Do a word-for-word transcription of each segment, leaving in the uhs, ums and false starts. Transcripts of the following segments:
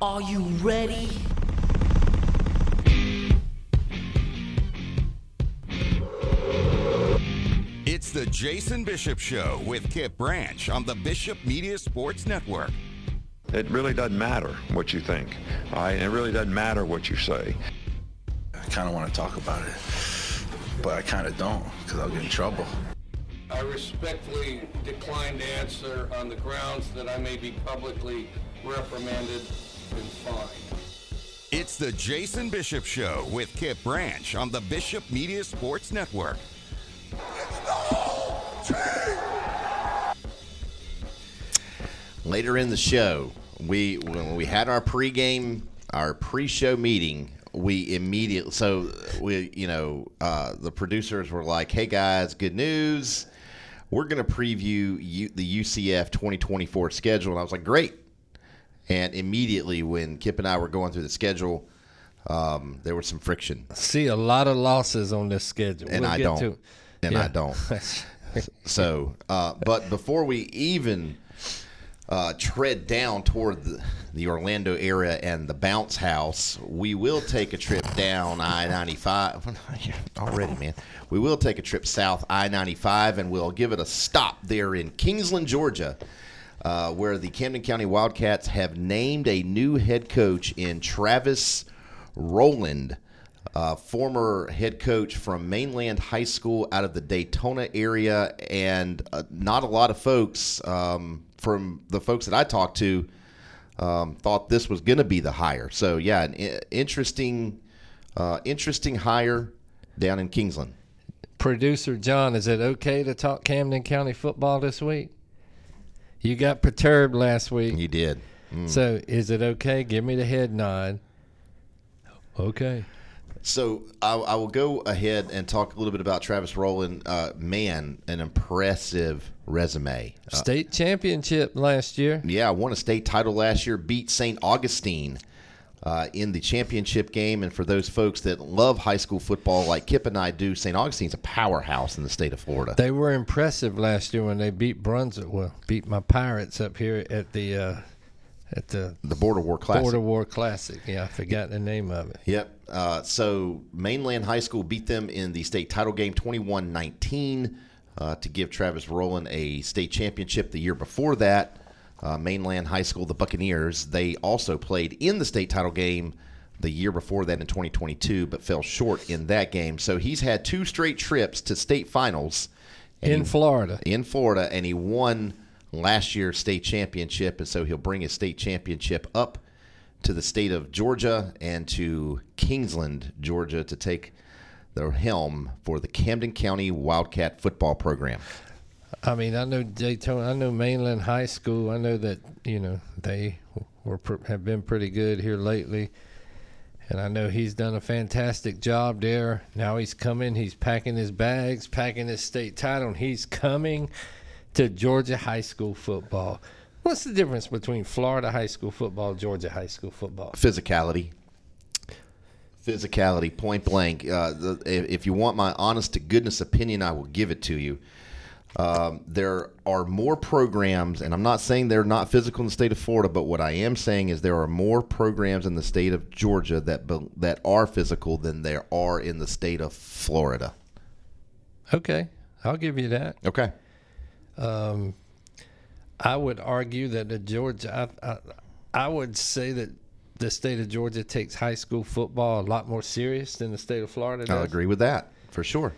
Are you ready? It's the Jason Bishop Show with Kip Branch on the Bishop Media Sports Network. It really doesn't matter what you think. All right? It really doesn't matter what you say. I kind of want to talk about it, but I kind of don't because I'll get in trouble. I respectfully decline to answer on the grounds that I may be publicly reprimanded and fined. It's the Jason Bishop Show with Kip Branch on the Bishop Media Sports Network. It's the whole team. Later in the show, we when we had our pregame, our pre-show meeting, we immediately so we you know uh, the producers were like, "Hey guys, good news! We're going to preview U- the U C F twenty twenty-four schedule." And I was like, "Great!" And immediately when Kip and I were going through the schedule, um, there was some friction. I see a lot of losses on this schedule, and we'll I get don't. To it. And yeah. I don't. So, uh, but before we even uh, tread down toward the, the Orlando area and the bounce house, we will take a trip down I ninety-five. Already, man. We will take a trip south I ninety-five, and we'll give it a stop there in Kingsland, Georgia, uh, where the Camden County Wildcats have named a new head coach in Travis Rowland. Uh, former head coach from Mainland High School out of the Daytona area, and uh, not a lot of folks um, from the folks that I talked to um, thought this was going to be the hire. So, yeah, an I- interesting, uh, interesting hire down in Kingsland. Producer John, is it okay to talk Camden County football this week? You got perturbed last week. You did. Mm. So, is it okay? Give me the head nod. Okay. So I, I will go ahead and talk a little bit about Travis Rowland. Uh, man, an impressive resume. State uh, championship last year. Yeah, won a state title last year. Beat Saint Augustine uh, in the championship game. And for those folks that love high school football like Kip and I do, Saint Augustine's a powerhouse in the state of Florida. They were impressive last year when they beat Brunswick. Well, beat my Pirates up here at the uh, at the the Border War Classic. Border War Classic. Yeah, I forgot the name of it. Yep. Uh, so Mainland High School beat them in the state title game twenty-one nineteen uh, to give Travis Rowland a state championship. The year before that, uh, Mainland High School, the Buccaneers, they also played in the state title game the year before that in twenty twenty-two, but fell short in that game. So he's had two straight trips to state finals. In he, Florida. In Florida, and he won last year's state championship, and so he'll bring his state championship up to the state of Georgia and to Kingsland, Georgia, to take the helm for the Camden County Wildcat football program. I mean, I know Daytona, I know Mainland High School. I know that, you know, they were have been pretty good here lately. And I know he's done a fantastic job there. Now he's coming. He's packing his bags, packing his state title. And he's coming to Georgia high school football. What's the difference between Florida high school football and Georgia high school football? Physicality. Physicality, point blank. Uh, the, if you want my honest-to-goodness opinion, I will give it to you. Um, there are more programs, and I'm not saying they're not physical in the state of Florida, but what I am saying is there are more programs in the state of Georgia that be, that are physical than there are in the state of Florida. Okay. I'll give you that. Okay. Um I would argue that the Georgia, I, I, I would say that the state of Georgia takes high school football a lot more serious than the state of Florida does. I'll agree with that for sure.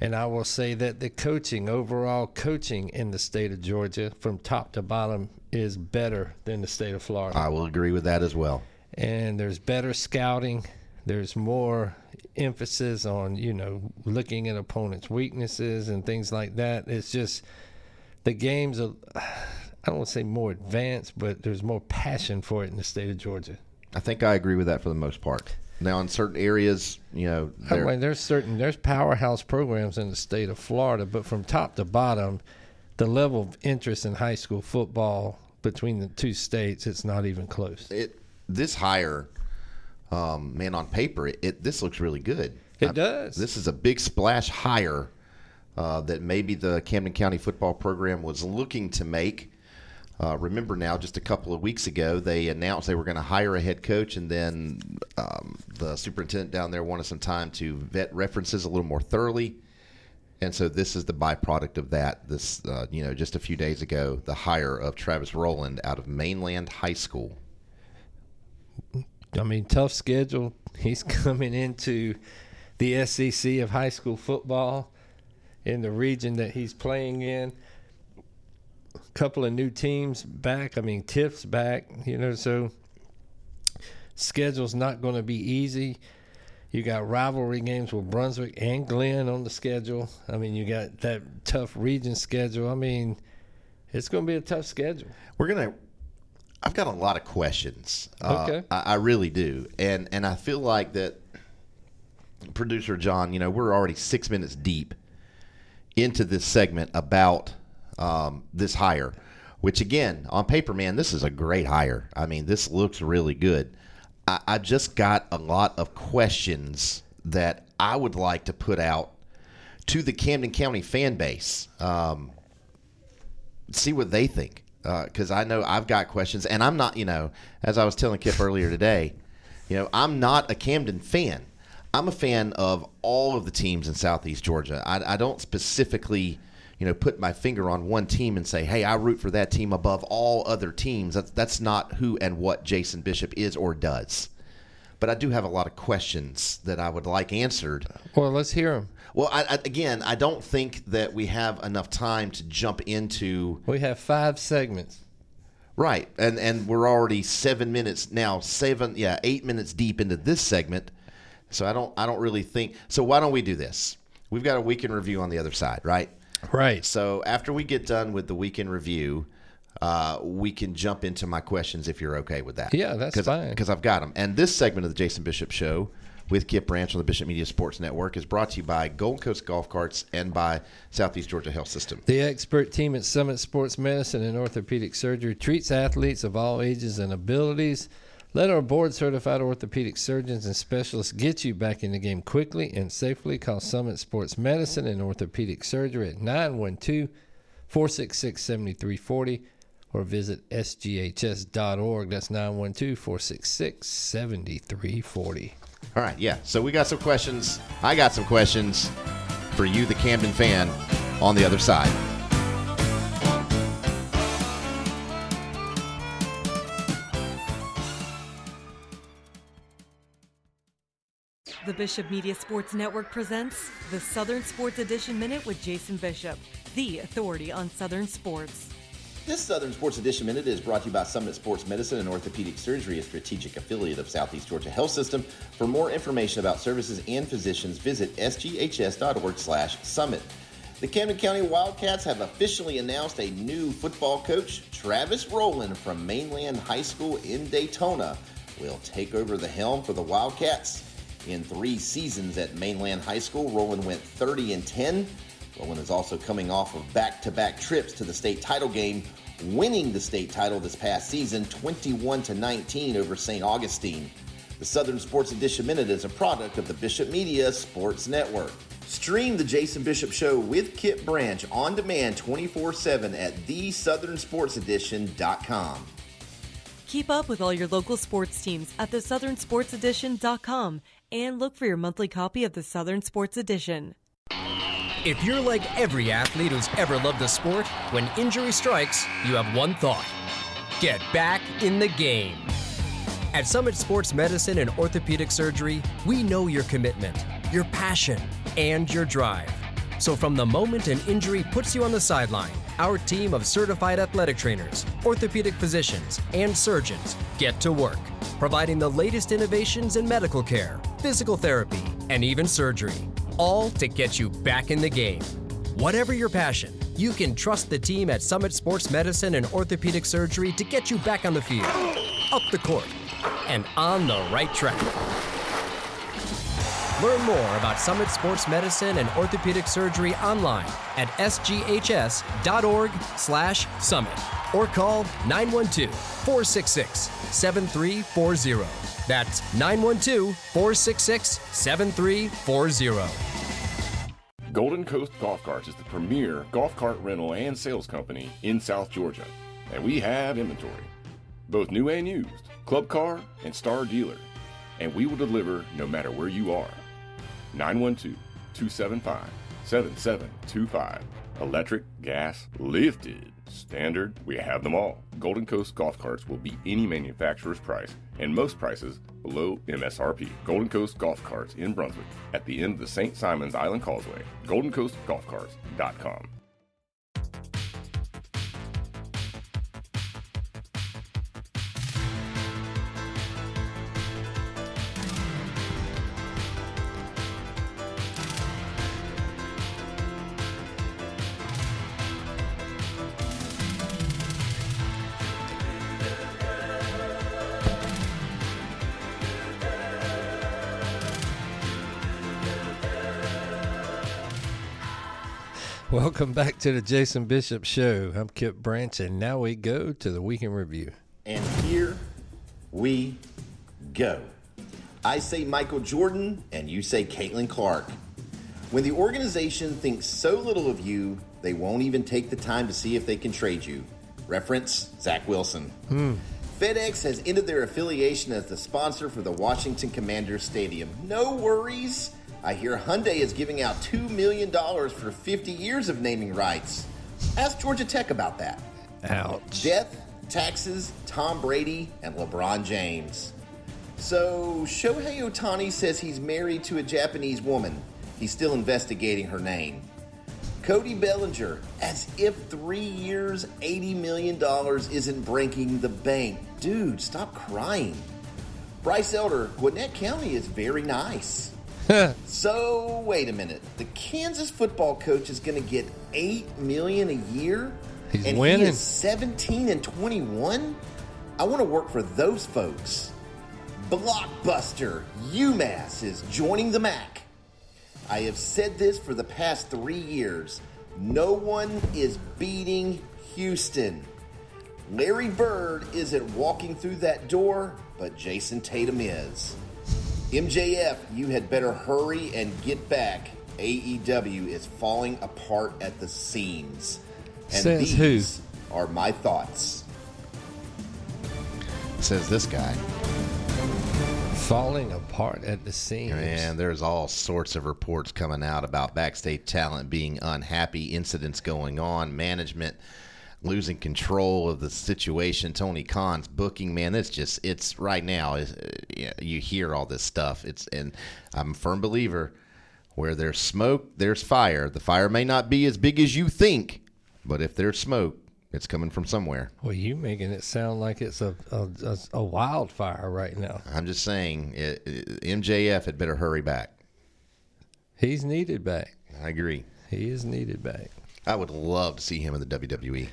And I will say that the coaching, overall coaching in the state of Georgia from top to bottom is better than the state of Florida. I will agree with that as well. And there's better scouting. There's more emphasis on, you know, looking at opponents' weaknesses and things like that. It's just the games are, I don't want to say more advanced, but there's more passion for it in the state of Georgia. I think I agree with that for the most part. Now, in certain areas, you know, I mean, there's certain there's powerhouse programs in the state of Florida, but from top to bottom, the level of interest in high school football between the two states, it's not even close. It this hire, um, man, on paper, it, it this looks really good. It I, does. This is a big splash hire uh, that maybe the Camden County football program was looking to make. Uh, remember now, just a couple of weeks ago, they announced they were going to hire a head coach, and then um, the superintendent down there wanted some time to vet references a little more thoroughly. And so this is the byproduct of that. This, uh, you know, just a few days ago, the hire of Travis Rowland out of Mainland High School. I mean, tough schedule. He's coming into the S E C of high school football in the region that he's playing in. A couple of new teams back. I mean, Tiff's back, you know, so schedule's not going to be easy. You got rivalry games with Brunswick and Glenn on the schedule. I mean, you got that tough region schedule. I mean, it's going to be a tough schedule. We're going to – I've got a lot of questions. Okay. Uh, I, I really do. And, and I feel like that producer John, you know, we're already six minutes deep into this segment about – Um, this hire, which again, on paper, man, this is a great hire. I mean, this looks really good. I, I just got a lot of questions that I would like to put out to the Camden County fan base. Um, see what they think. Uh, 'cause I know I've got questions, and I'm not, you know, as I was telling Kip earlier today, you know, I'm not a Camden fan. I'm a fan of all of the teams in Southeast Georgia. I, I don't specifically you know, put my finger on one team and say, hey, I root for that team above all other teams. That's, that's not who and what Jason Bishop is or does. But I do have a lot of questions that I would like answered. Well, let's hear them. Well, I, I, again, I don't think that we have enough time to jump into. We have five segments. Right. And and we're already seven minutes now, seven, yeah, eight minutes deep into this segment. So I don't I don't really think. So why don't we do this? We've got a weekend review on the other side, right? Right. So after we get done with the weekend review, uh, we can jump into my questions if you're okay with that. Yeah, that's Cause, fine. Because I've got them. And this segment of the Jason Bishop Show with Kip Branch on the Bishop Media Sports Network is brought to you by Gold Coast Golf Carts and by Southeast Georgia Health System. The expert team at Summit Sports Medicine and Orthopedic Surgery treats athletes of all ages and abilities. Let our board-certified orthopedic surgeons and specialists get you back in the game quickly and safely. Call Summit Sports Medicine and Orthopedic Surgery at nine one two, four six six, seven three four zero or visit S G H S dot org. That's nine one two, four six six, seven three four zero. All right, yeah. So we got some questions. I got some questions for you, the Camden fan, on the other side. The Bishop Media Sports Network presents the Southern Sports Edition Minute with Jason Bishop, the authority on Southern sports. This Southern Sports Edition Minute is brought to you by Summit Sports Medicine and Orthopedic Surgery, a strategic affiliate of Southeast Georgia Health System. For more information about services and physicians, visit S G H S dot org slash summit. The Camden County Wildcats have officially announced a new football coach. Travis Rowland from Mainland High School in Daytona will take over the helm for the Wildcats. In three seasons at Mainland High School, Rowland went thirty and ten. Rowland is also coming off of back-to-back trips to the state title game, winning the state title this past season, twenty-one to nineteen over Saint Augustine. The Southern Sports Edition Minute is a product of the Bishop Media Sports Network. Stream the Jason Bishop Show with Kip Branch on demand twenty-four seven at the southern sports edition dot com. Keep up with all your local sports teams at the southern sports edition dot com. And look for your monthly copy of the Southern Sports Edition. If you're like every athlete who's ever loved the sport, when injury strikes, you have one thought: get back in the game. At Summit Sports Medicine and Orthopedic Surgery, we know your commitment, your passion, and your drive. So from the moment an injury puts you on the sideline, our team of certified athletic trainers, orthopedic physicians, and surgeons get to work, providing the latest innovations in medical care, physical therapy, and even surgery, all to get you back in the game. Whatever your passion, you can trust the team at Summit Sports Medicine and Orthopedic Surgery to get you back on the field, up the court, and on the right track. Learn more about Summit Sports Medicine and Orthopedic Surgery online at S G H S dot org slash summit or call nine one two, four six six, seven three four zero. That's nine one two, four six six, seven three four zero. Golden Coast Golf Carts is the premier golf cart rental and sales company in South Georgia. and we have inventory, both new and used, club car and star dealer, and we will deliver no matter where you are. nine one two, two seven five, seven seven two five. Electric, gas, lifted. Standard, we have them all. Golden Coast Golf Carts will beat any manufacturer's price, and most prices below M S R P. Golden Coast Golf Carts in Brunswick, at the end of the Saint Simons Island Causeway. golden coast golf carts dot com. Welcome back to the Jason Bishop Show. I'm Kip Branch, and now we go to the Weekend Review. And here we go. I say Michael Jordan, and you say Caitlin Clark. When the organization thinks so little of you, they won't even take the time to see if they can trade you. Reference, Zach Wilson. Hmm. FedEx has ended their affiliation as the sponsor for the Washington Commanders Stadium. No worries. I hear Hyundai is giving out two million dollars for fifty years of naming rights. Ask Georgia Tech about that. Ouch. Death, taxes, Tom Brady, and LeBron James. So, Shohei Ohtani says he's married to a Japanese woman. He's still investigating her name. Cody Bellinger, as if three years, eighty million dollars isn't breaking the bank. Dude, stop crying. Bryce Elder, Gwinnett County is very nice. So, wait a minute. The Kansas football coach is going to get eight million dollars a year? He's and winning. He is seventeen and twenty-one? I want to work for those folks. Blockbuster, UMass is joining the M A C. I have said this for the past three years. No one is beating Houston. Larry Bird isn't walking through that door, but Jason Tatum is. M J F, you had better hurry and get back. A E W is falling apart at the seams. And Says these who? Are my thoughts. Says this guy. Falling apart at the seams. And there's all sorts of reports coming out about backstage talent being unhappy, incidents going on, management losing control of the situation, Tony Khan's booking, man, it's just, it's right now, it's, you hear all this stuff. It's, and I'm a firm believer, where there's smoke, there's fire. The fire may not be as big as you think, but if there's smoke, it's coming from somewhere. Well, you making it sound like it's a a, a, a wildfire right now. I'm just saying, it, it, M J F had better hurry back. He's needed back. I agree. He is needed back. I would love to see him in the W W E.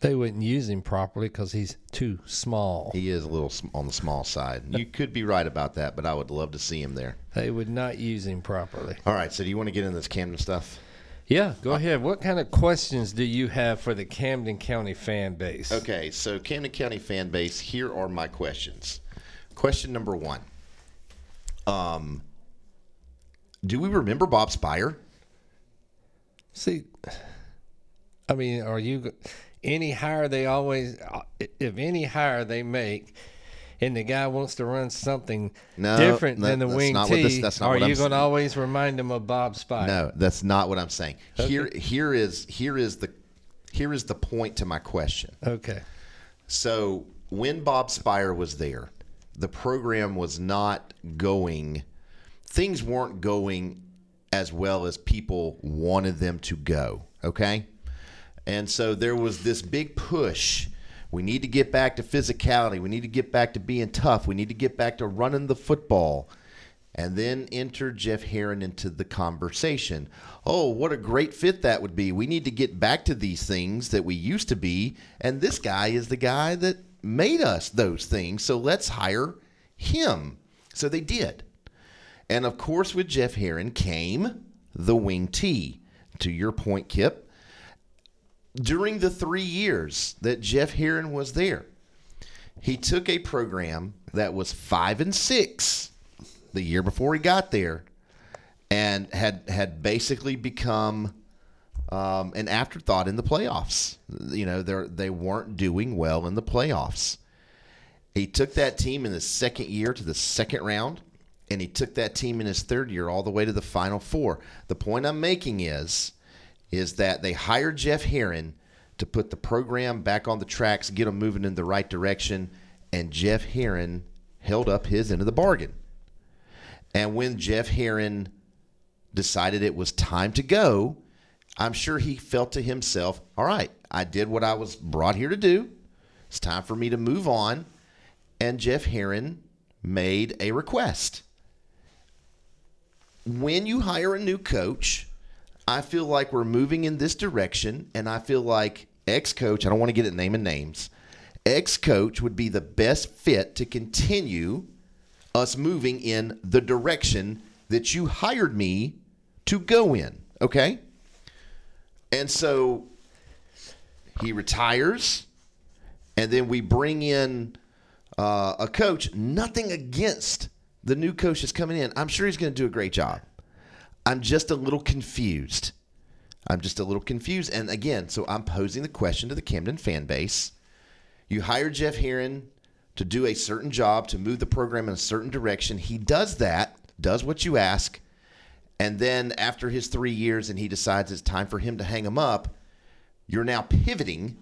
They wouldn't use him properly because he's too small. He is a little on the small side. You could be right about that, but I would love to see him there. They would not use him properly. All right, so do you want to get into this Camden stuff? Yeah, go uh, ahead. What kind of questions do you have for the Camden County fan base? Okay, so Camden County fan base, here are my questions. Question number one. Um, do we remember Bob Spire? See, I mean, are you... Any hire they always, if any hire they make, and the guy wants to run something no, different that, than the wing tee, this, that's not are what you going to always remind them of Bob Spire? No, that's not what I'm saying. Okay. Here, here is here is the here is the point to my question. Okay. So when Bob Spire was there, the program was not going. Things weren't going as well as people wanted them to go. Okay. And so there was this big push. We need to get back to physicality. We need to get back to being tough. We need to get back to running the football. And then enter Jeff Herron into the conversation. Oh, what a great fit that would be. We need to get back to these things that we used to be. And this guy is the guy that made us those things. So let's hire him. So they did. And, of course, with Jeff Herron came the wing tee. To your point, Kip. During the three years that Jeff Herron was there, he took a program that was five and six the year before he got there and had had basically become um, an afterthought in the playoffs. You know, they they weren't doing well in the playoffs. He took that team in the second year to the second round, and he took that team in his third year all the way to the Final Four. The point I'm making is, is that they hired Jeff Herron to put the program back on the tracks, get them moving in the right direction, and Jeff Herron held up his end of the bargain. And when Jeff Herron decided it was time to go, I'm sure he felt to himself, all right, I did what I was brought here to do. It's time for me to move on. And Jeff Herron made a request. When you hire a new coach, I feel like we're moving in this direction, and I feel like ex-coach, I don't want to get it naming names, ex-coach would be the best fit to continue us moving in the direction that you hired me to go in, okay? And so he retires, and then we bring in uh, a coach. Nothing against the new coach that's coming in. I'm sure he's going to do a great job. I'm just a little confused. I'm just a little confused. And, again, so I'm posing the question to the Camden fan base. You hire Jeff Herron to do a certain job, to move the program in a certain direction. He does that, does what you ask, and then after his three years and he decides it's time for him to hang him up, you're now pivoting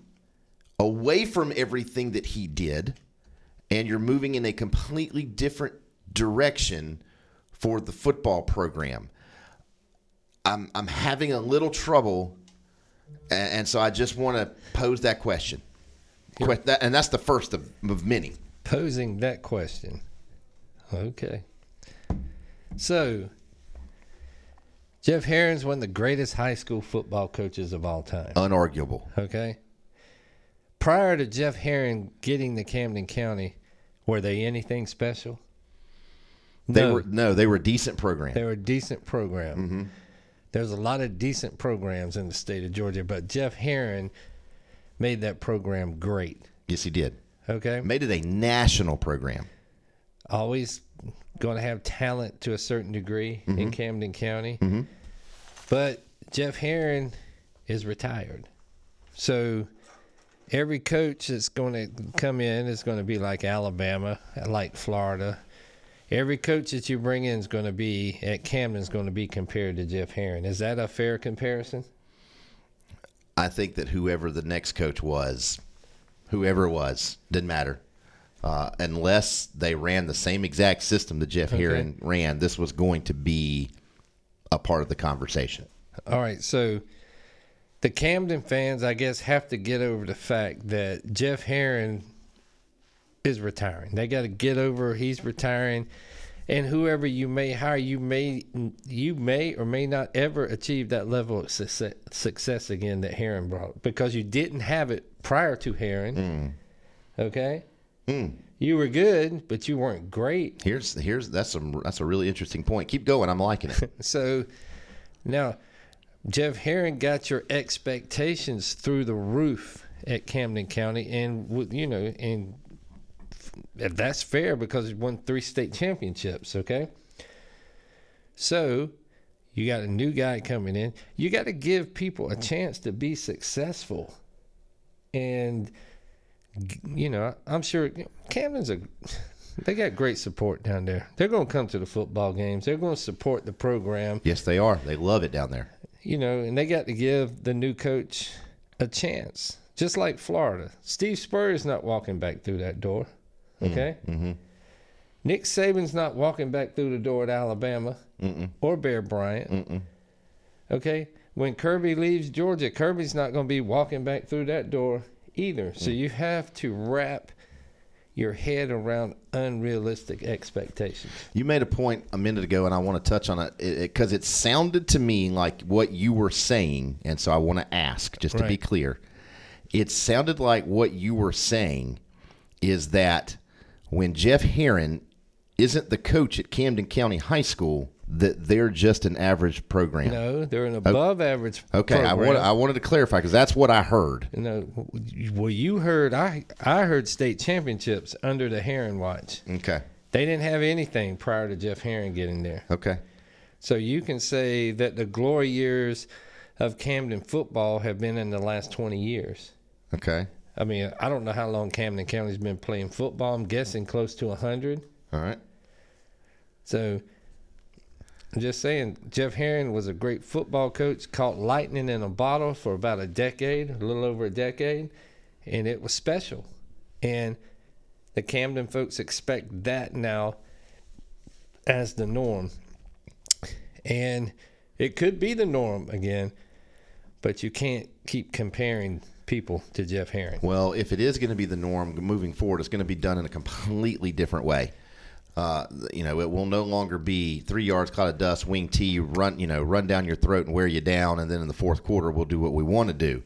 away from everything that he did, and you're moving in a completely different direction for the football program. I'm I'm having a little trouble, and, and so I just want to pose that question. That, and that's the first of, of many. Posing that question. Okay. So, Jeff Herron's one of the greatest high school football coaches of all time. Unarguable. Okay. Prior to Jeff Herron getting to Camden County, were they anything special? They no. were no, they were a decent program. They were a decent program. Mm-hmm. There's a lot of decent programs in the state of Georgia, but Jeff Herron made that program great. Yes, he did. Okay. Made it a national program. Always going to have talent to a certain degree mm-hmm. in Camden County. Mm-hmm. But Jeff Herron is retired. So every coach that's going to come in is going to be like Alabama, like Florida. Every coach that you bring in is going to be at Camden is going to be compared to Jeff Herron. Is that a fair comparison? I think that whoever the next coach was, whoever it was, didn't matter. Uh, unless they ran the same exact system that Jeff okay. Herron ran, this was going to be a part of the conversation. All right, so the Camden fans, I guess, have to get over the fact that Jeff Herron is retiring. They got to get over he's retiring. And whoever you may hire, you may you may or may not ever achieve that level of success, success again that Herron brought, because you didn't have it prior to Herron. Mm. Okay, mm. You were good, but you weren't great. Here's here's that's some that's a really interesting point. Keep going, I'm liking it. So now, Jeff Herron got your expectations through the roof at Camden County, and you know and. That's fair because he won three state championships, okay? So you got a new guy coming in. You got to give people a chance to be successful. And, you know, I'm sure Camden's a – they got great support down there. They're going to come to the football games. They're going to support the program. Yes, they are. They love it down there. You know, and they got to give the new coach a chance, just like Florida. Steve Spurrier's not walking back through that door. Okay. Mm-hmm. Nick Saban's not walking back through the door at Alabama Mm-mm. or Bear Bryant. Mm-mm. Okay. When Kirby leaves Georgia, Kirby's not going to be walking back through that door either. Mm. So you have to wrap your head around unrealistic expectations. You made a point a minute ago, and I want to touch on it because it, it, it sounded to me like what you were saying, and so I want to ask just right. to be clear. It sounded like what you were saying is that when Jeff Herron isn't the coach at Camden County High School, that they're just an average program. No, they're an above-average okay, program. Okay, I, want, I wanted to clarify because that's what I heard. No, well, you heard I, – I heard state championships under the Herron watch. Okay. They didn't have anything prior to Jeff Herron getting there. Okay. So you can say that the glory years of Camden football have been in the last twenty years. Okay. I mean, I don't know how long Camden County's been playing football. I'm guessing close to one hundred. All right. So, I'm just saying, Jeff Herron was a great football coach, caught lightning in a bottle for about a decade, a little over a decade, and it was special. And the Camden folks expect that now as the norm. And it could be the norm again, but you can't keep comparing people to Jeff Herron. Well, if it is going to be the norm moving forward, it's going to be done in a completely different way. Uh, you know, it will no longer be three yards, cloud of dust, wing tee, run, you know, run down your throat and wear you down, and then in the fourth quarter we'll do what we want to do.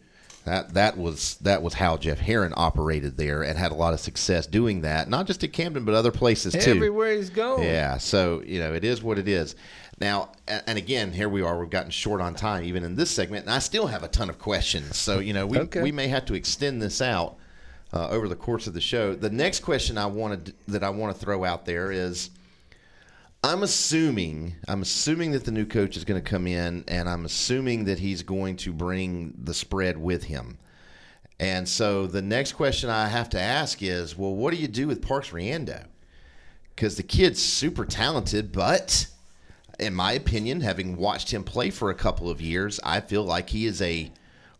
That that was that was how Jeff Herron operated there and had a lot of success doing that, not just at Camden but other places too. Everywhere he's going. Yeah, so, you know, it is what it is. Now, and again, here we are. We've gotten short on time even in this segment, and I still have a ton of questions. So, you know, we okay. we may have to extend this out uh, over the course of the show. The next question I wanted that I want to throw out there is, I'm assuming I'm assuming that the new coach is going to come in, and I'm assuming that he's going to bring the spread with him. And so the next question I have to ask is, well, what do you do with Parks Riandu? Because the kid's super talented, but in my opinion, having watched him play for a couple of years, I feel like he is a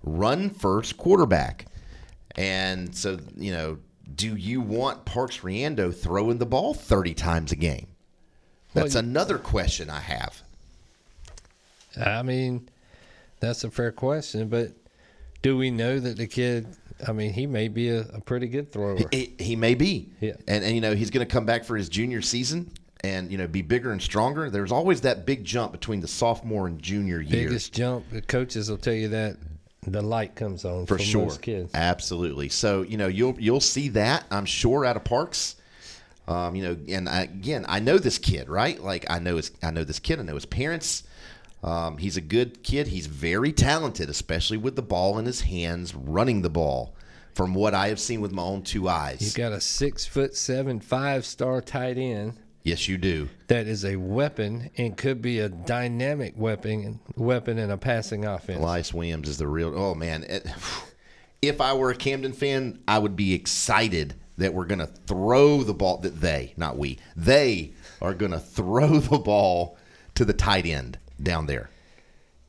run-first quarterback. And so, you know, do you want Parks Riandu throwing the ball thirty times a game? That's well, another question I have. I mean, that's a fair question, but do we know that the kid – I mean, he may be a, a pretty good thrower. He, he may be. Yeah. And, and, you know, he's going to come back for his junior season and, you know, be bigger and stronger. There's always that big jump between the sophomore and junior year. Biggest jump. The coaches will tell you that the light comes on for sure. Those kids. Absolutely. So, you know, you'll you'll see that, I'm sure, out of Parks. Um, you know, and I, again, I know this kid, right? Like I know his, I know this kid. I know his parents. Um, he's a good kid. He's very talented, especially with the ball in his hands, running the ball. From what I have seen with my own two eyes, he's got a six foot seven, five star tight end. Yes, you do. That is a weapon and could be a dynamic weapon weapon in a passing offense. Elias Williams is the real – oh, man. It, if I were a Camden fan, I would be excited that we're going to throw the ball – that they, not we, they are going to throw the ball to the tight end down there.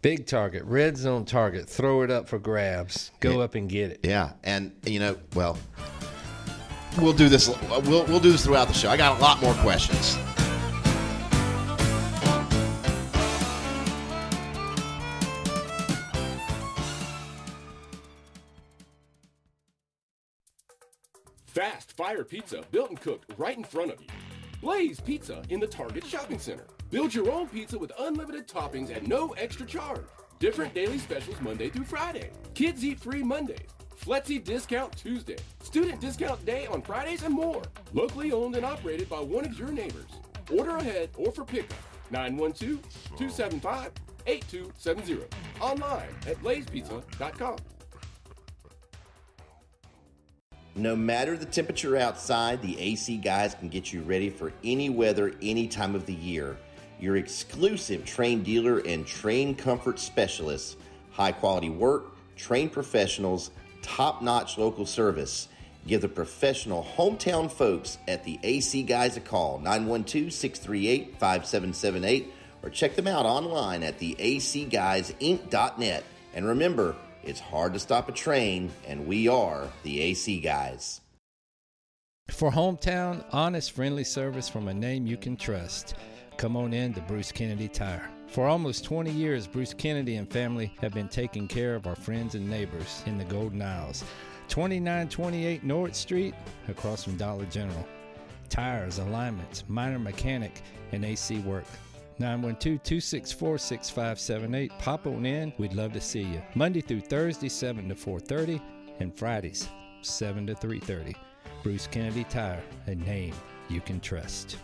Big target, red zone target, throw it up for grabs, go it, up and get it. Yeah, and, you know, well – We'll do this. We'll we'll do this throughout the show. I got a lot more questions. Fast Fire Pizza, built and cooked right in front of you. Blaze Pizza in the Target Shopping Center. Build your own pizza with unlimited toppings at no extra charge. Different daily specials Monday through Friday. Kids eat free Mondays. Flexi discount Tuesday, student discount day on Fridays, and more. Locally owned and operated by one of your neighbors. Order ahead or for pickup, nine one two, two seven five, eight two seven zero. Online at blaze pizza dot com. No matter the temperature outside, the A C Guys can get you ready for any weather, any time of the year. Your exclusive train dealer and train comfort specialists. High quality work, trained professionals, top-notch local service. Give the professional hometown folks at the A C Guys a call, nine one two, six three eight, five seven seven eight, or check them out online at the a c guys inc dot net. And remember, it's hard to stop a train, and we are the A C Guys. For hometown, honest, friendly service from a name you can trust, come on in to Bruce Kennedy Tire. For almost twenty years, Bruce Kennedy and family have been taking care of our friends and neighbors in the Golden Isles. twenty-nine twenty-eight North Street, across from Dollar General. Tires, alignments, minor mechanic, and A C work. nine one two, two six four, six five seven eight. Pop on in. We'd love to see you. Monday through Thursday, seven to four thirty, and Fridays, seven to three thirty. Bruce Kennedy Tire, a name you can trust.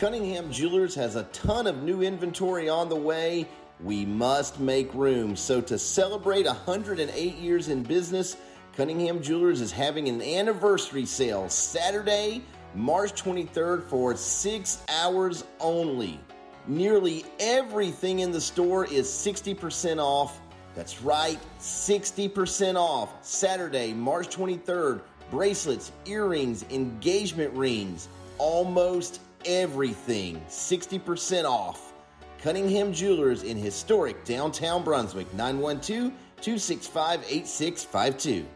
Cunningham Jewelers has a ton of new inventory on the way. We must make room. So to celebrate one hundred eight years in business, Cunningham Jewelers is having an anniversary sale Saturday, March twenty-third for six hours only. Nearly everything in the store is sixty percent off. That's right, sixty percent off. Saturday, March twenty-third, bracelets, earrings, engagement rings, almost everything, sixty percent off. Cunningham Jewelers in historic downtown Brunswick, nine one two, two six five, eight six five two.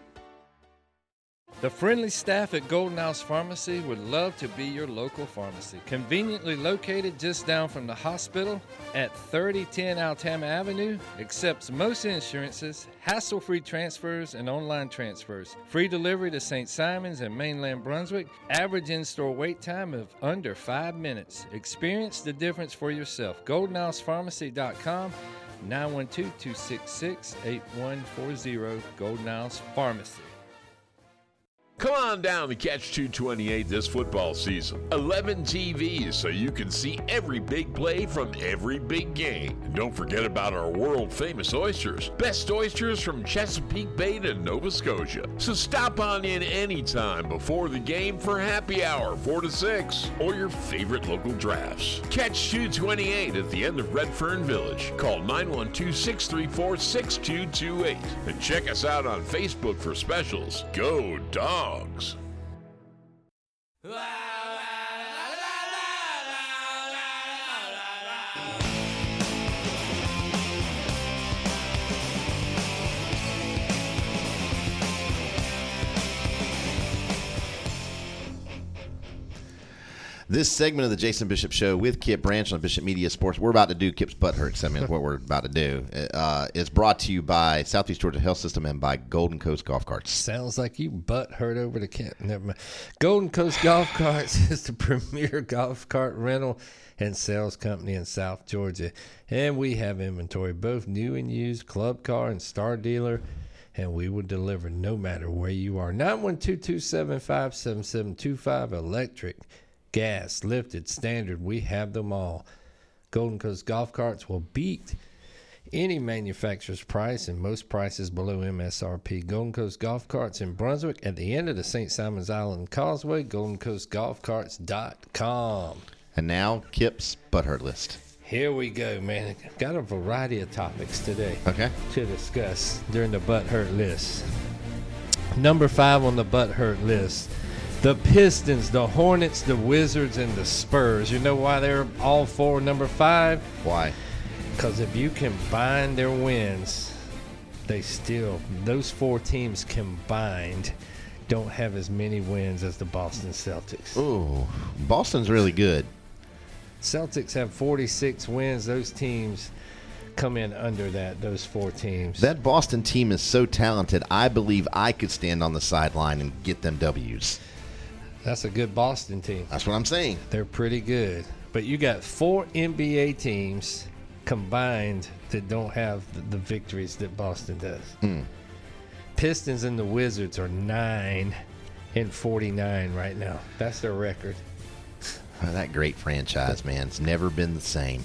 The friendly staff at Golden House Pharmacy would love to be your local pharmacy. Conveniently located just down from the hospital at thirty ten Altama Avenue, accepts most insurances, hassle-free transfers and online transfers, free delivery to Saint Simons and Mainland Brunswick, average in-store wait time of under five minutes. Experience the difference for yourself. golden house pharmacy dot com, nine one two, two six six, eight one four zero, Golden House Pharmacy. Come on down to Catch two twenty-eight this football season. eleven T Vs so you can see every big play from every big game. And don't forget about our world-famous oysters. Best oysters from Chesapeake Bay to Nova Scotia. So stop on in anytime before the game for happy hour, four to six, or your favorite local drafts. Catch two twenty-eight at the end of Redfern Village. Call nine one two, six three four, six two two eight. And check us out on Facebook for specials. Go Dog! Dogs. This segment of the Jason Bishop Show with Kip Branch on Bishop Media Sports, we're about to do Kip's butt hurts. I mean, what we're about to do uh, is brought to you by Southeast Georgia Health System and by Golden Coast Golf Carts. Sounds like you butt hurt over to Kip. Never mind. Golden Coast Golf Carts is the premier golf cart rental and sales company in South Georgia. And we have inventory, both new and used, club car and star dealer. And we will deliver no matter where you are. nine one two, two seven five, seven seven two five, electric, gas, lifted, standard, we have them all. Golden Coast Golf Carts will beat any manufacturer's price and most prices below M S R P. Golden Coast Golf Carts in Brunswick at the end of the Saint Simons Island Causeway, golden coast golf carts dot com. And now, Kip's Butt Hurt List. Here we go, man. Got a variety of topics today okay. to discuss during the Butt Hurt List. Number five on the Butt Hurt List. The Pistons, the Hornets, the Wizards, and the Spurs. You know why they're all four number five? Why? Because if you combine their wins, they still, those four teams combined, don't have as many wins as the Boston Celtics. Ooh, Boston's really good. Celtics have forty-six wins. Those teams come in under that, those four teams. That Boston team is so talented, I believe I could stand on the sideline and get them W's. That's a good Boston team. That's what I'm saying. They're pretty good. But you got four N B A teams combined that don't have the victories that Boston does. Mm. Pistons and the Wizards are nine and forty-nine right now. That's their record. Oh, that great franchise, man. It's never been the same.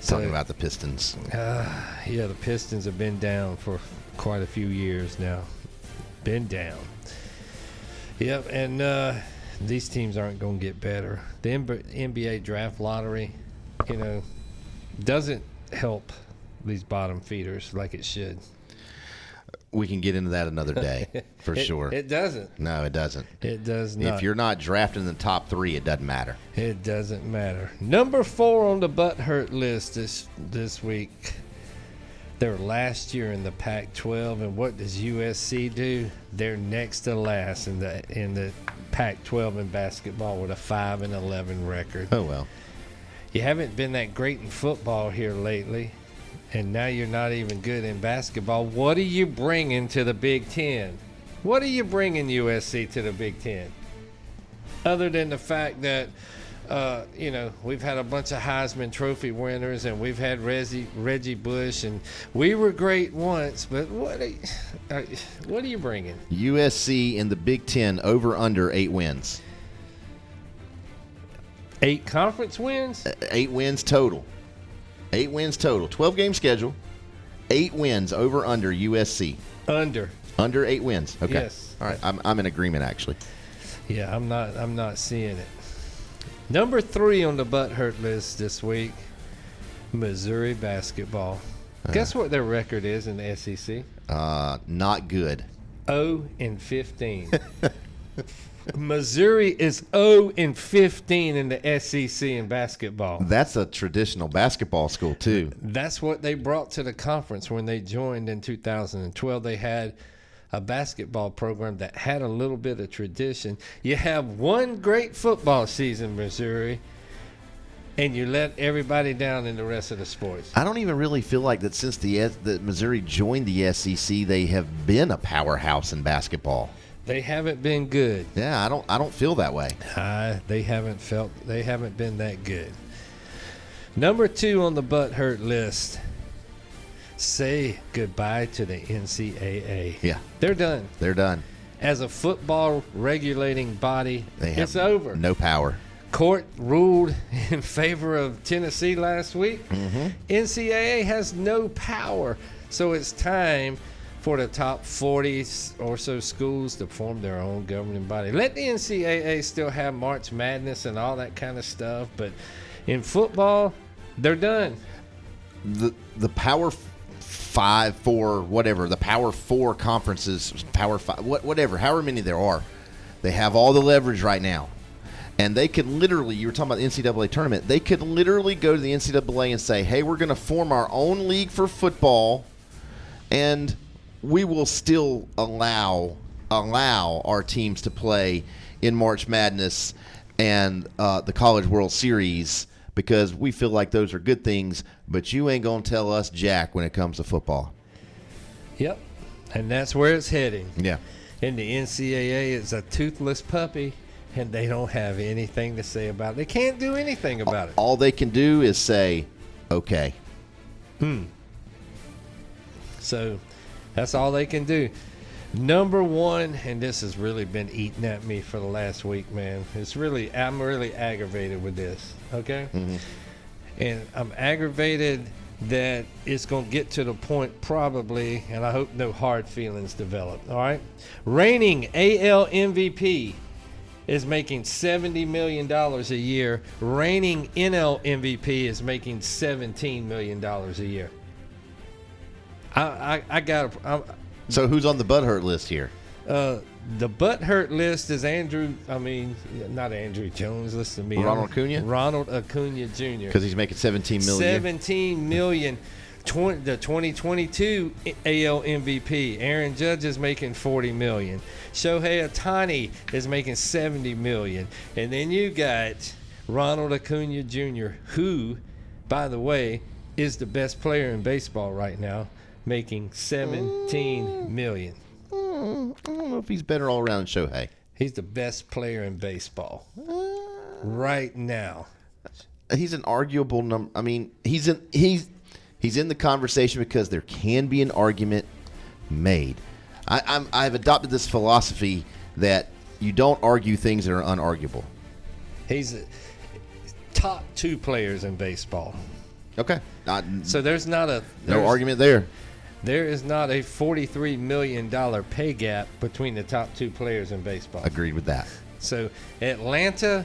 So, talking about the Pistons. Uh, yeah, the Pistons have been down for quite a few years now. Been down. Yep, and uh, these teams aren't going to get better. The N B A draft lottery, you know, doesn't help these bottom feeders like it should. We can get into that another day, for it, sure. It doesn't. No, it doesn't. It does not. If you're not drafting the top three, it doesn't matter. It doesn't matter. Number four on the butt hurt list this this week. They're last year in the Pac twelve, and what does U S C do? They're next to last in the in the Pac twelve in basketball with a five and eleven record. Oh well. You haven't been that great in football here lately, and now you're not even good in basketball. What are you bringing to the Big Ten? What are you bringing U S C to the Big Ten? Other than the fact that Uh, you know, we've had a bunch of Heisman Trophy winners, and we've had Reggie, Reggie Bush, and we were great once, but what are you, are, what are you bringing? U S C in the Big Ten, over under eight wins. Eight conference wins? Uh, eight wins total. Eight wins total. twelve-game schedule. Eight wins, over under U S C. Under. Under eight wins. Okay. Yes. All right. I'm, I'm in agreement, actually. Yeah, I'm not. I'm not seeing it. Number three on the butt hurt list this week, Missouri basketball. Uh, Guess what their record is in the S E C? Uh, not good. oh and fifteen. Missouri is oh and fifteen in the S E C in basketball. That's a traditional basketball school, too. That's what they brought to the conference when they joined in two thousand twelve. They had a basketball program that had a little bit of tradition. You have one great football season, Missouri, and you let everybody down in the rest of the sports. I don't even really feel like that since the that Missouri joined the S E C, they have been a powerhouse in basketball. They haven't been good. Yeah, I don't. I don't feel that way. Uh, they haven't felt. They haven't been that good. Number two on the butt hurt list. Say goodbye to the N C double A. Yeah, they're done. They're done. As a football regulating body, they have it's over. No power. Court ruled in favor of Tennessee last week. Mm-hmm. N C double A has no power, so it's time for the top forty or so schools to form their own governing body. Let the N C double A still have March Madness and all that kind of stuff, but in football, they're done. The the Power Five, Four, whatever, the Power Four conferences, Power Five, what, whatever, however many there are, they have all the leverage right now. And they could literally, you were talking about the N C double A tournament, they could literally go to the N C double A and say, hey, we're going to form our own league for football, and we will still allow allow our teams to play in March Madness and uh, the College World Series because we feel like those are good things, but you ain't going to tell us jack when it comes to football. Yep, and that's where it's heading. Yeah. And the N C double A is a toothless puppy, and they don't have anything to say about it. They can't do anything about all, it. All they can do is say, okay. Hmm. So that's all they can do. Number one, and this has really been eating at me for the last week, man. It's really, I'm really aggravated with this, okay? Mm-hmm. And I'm aggravated that it's going to get to the point probably, and I hope no hard feelings develop, all right? Reigning A L M V P is making seventy million dollars a year. Reigning N L M V P is making seventeen million dollars a year. I, I, I got to. So who's on the butt hurt list here? Uh, the butt hurt list is Andrew. I mean, not Andrew Jones. Listen to me. Ronald Acuna. Ronald Acuna Junior Because he's making seventeen million dollars. seventeen million dollars. twenty, the twenty twenty-two A L M V P. Aaron Judge is making forty million dollars. Shohei Ohtani is making seventy million dollars. And then you got Ronald Acuna Junior, who, by the way, is the best player in baseball right now, making seventeen million dollars. Mm, I don't know if he's better all around than Shohei. He's the best player in baseball right now. He's an arguable number. I mean, he's in he's he's in the conversation because there can be an argument made. I, I'm, I've adopted this philosophy that you don't argue things that are unarguable. He's a, top two players in baseball. Okay. Not, so there's not a there's, no argument there. There is not a forty-three million dollars pay gap between the top two players in baseball. Agreed with that. So Atlanta,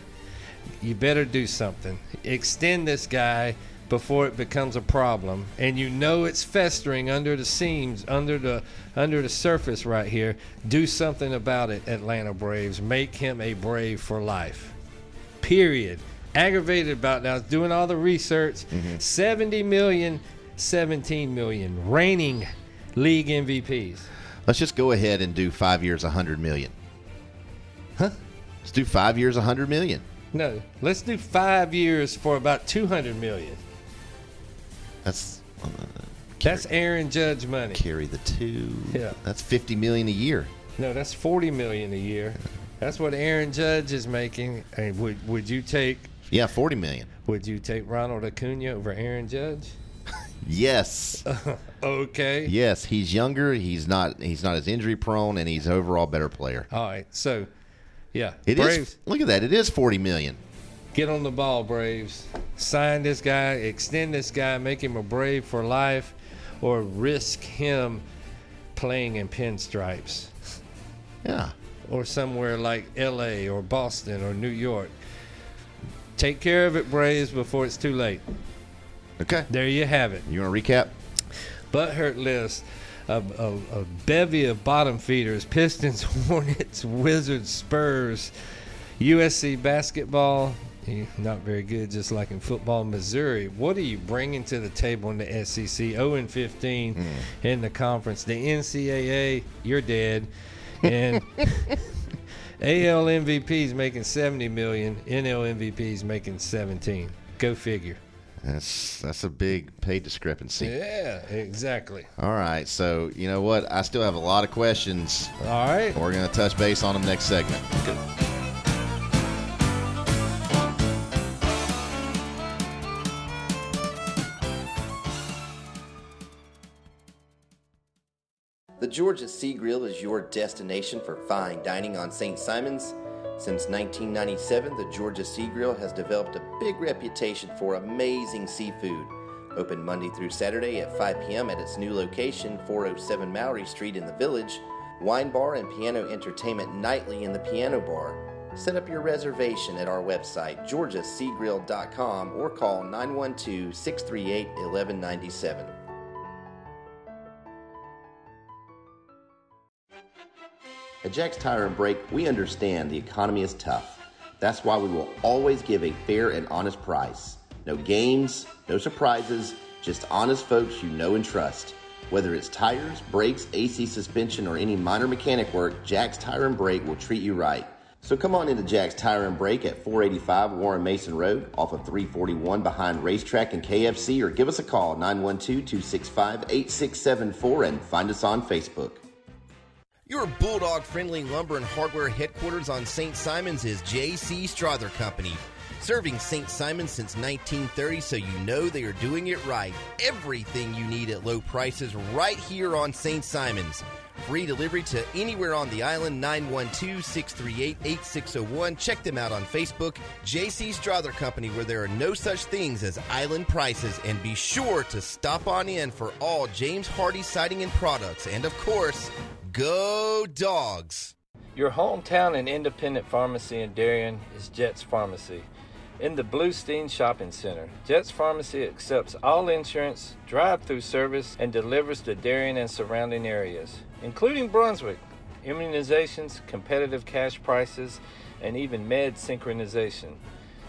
you better do something. Extend this guy before it becomes a problem, and you know it's festering under the seams, under the under the surface right here. Do something about it, Atlanta Braves. Make him a Brave for life. Period. Aggravated about now, doing all the research. Mm-hmm. seventy million, seventeen million, reigning league M V Ps. Let's just go ahead and do five years, one hundred million. Huh? Let's do five years, one hundred million. No, let's do five years for about two hundred million. That's uh, carry, that's Aaron Judge money. Carry the two. Yeah. That's fifty million a year. No, that's forty million a year. That's what Aaron Judge is making. Hey, would would you take? Yeah, forty million. Would you take Ronald Acuna over Aaron Judge? Yes. Uh, okay. Yes, he's younger. He's not. He's not as injury prone, and he's an overall better player. All right. So, yeah. It Braves. Is. Look at that. It is forty million. Get on the ball, Braves. Sign this guy. Extend this guy. Make him a Brave for life, or risk him playing in pinstripes. Yeah. Or somewhere like L A or Boston or New York. Take care of it, Braves, before it's too late. Okay. There you have it. You want to recap? Butthurt list. A, a, a bevy of bottom feeders. Pistons, Hornets, Wizards, Spurs, U S C basketball. Not very good, just like in football. Missouri, what are you bringing to the table in the S E C? oh and fifteen mm. in the conference. The N C A A, you're dead. And A L M V P's making seventy million dollars. N L M V P's making seventeen. Go figure. That's that's a big pay discrepancy. Yeah, exactly. All right, so you know what? I still have a lot of questions. All right. We're going to touch base on them next segment. Good. The Georgia Sea Grill is your destination for fine dining on Saint Simon's. Since nineteen ninety-seven, the Georgia Sea Grill has developed a big reputation for amazing seafood. Open Monday through Saturday at five p.m. at its new location, four oh seven Mowry Street in the Village. Wine bar and piano entertainment nightly in the piano bar. Set up your reservation at our website, georgia sea grill dot com, or call nine one two, six three eight, one one nine seven. At Jack's Tire and Brake, we understand the economy is tough. That's why we will always give a fair and honest price. No games, no surprises, just honest folks you know and trust. Whether it's tires, brakes, A C suspension, or any minor mechanic work, Jack's Tire and Brake will treat you right. So come on into Jack's Tire and Brake at four eighty-five Warren Mason Road, off of three forty-one behind Racetrack and K F C, or give us a call, nine one two, two six five, eight six seven four, and find us on Facebook. Your Bulldog-friendly lumber and hardware headquarters on Saint Simon's is J C. Strother Company. Serving Saint Simon's since nineteen thirty, so you know they are doing it right. Everything you need at low prices right here on Saint Simon's. Free delivery to anywhere on the island, nine one two, six three eight, eight six zero one. Check them out on Facebook, J C. Strother Company, where there are no such things as island prices. And be sure to stop on in for all James Hardy siding and products. And, of course, go Dogs! Your hometown and independent pharmacy in Darien is Jets Pharmacy in the Bluestein Shopping Center. Jets Pharmacy accepts all insurance, drive-through service, and delivers to Darien and surrounding areas, including Brunswick. Immunizations, competitive cash prices, and even med synchronization.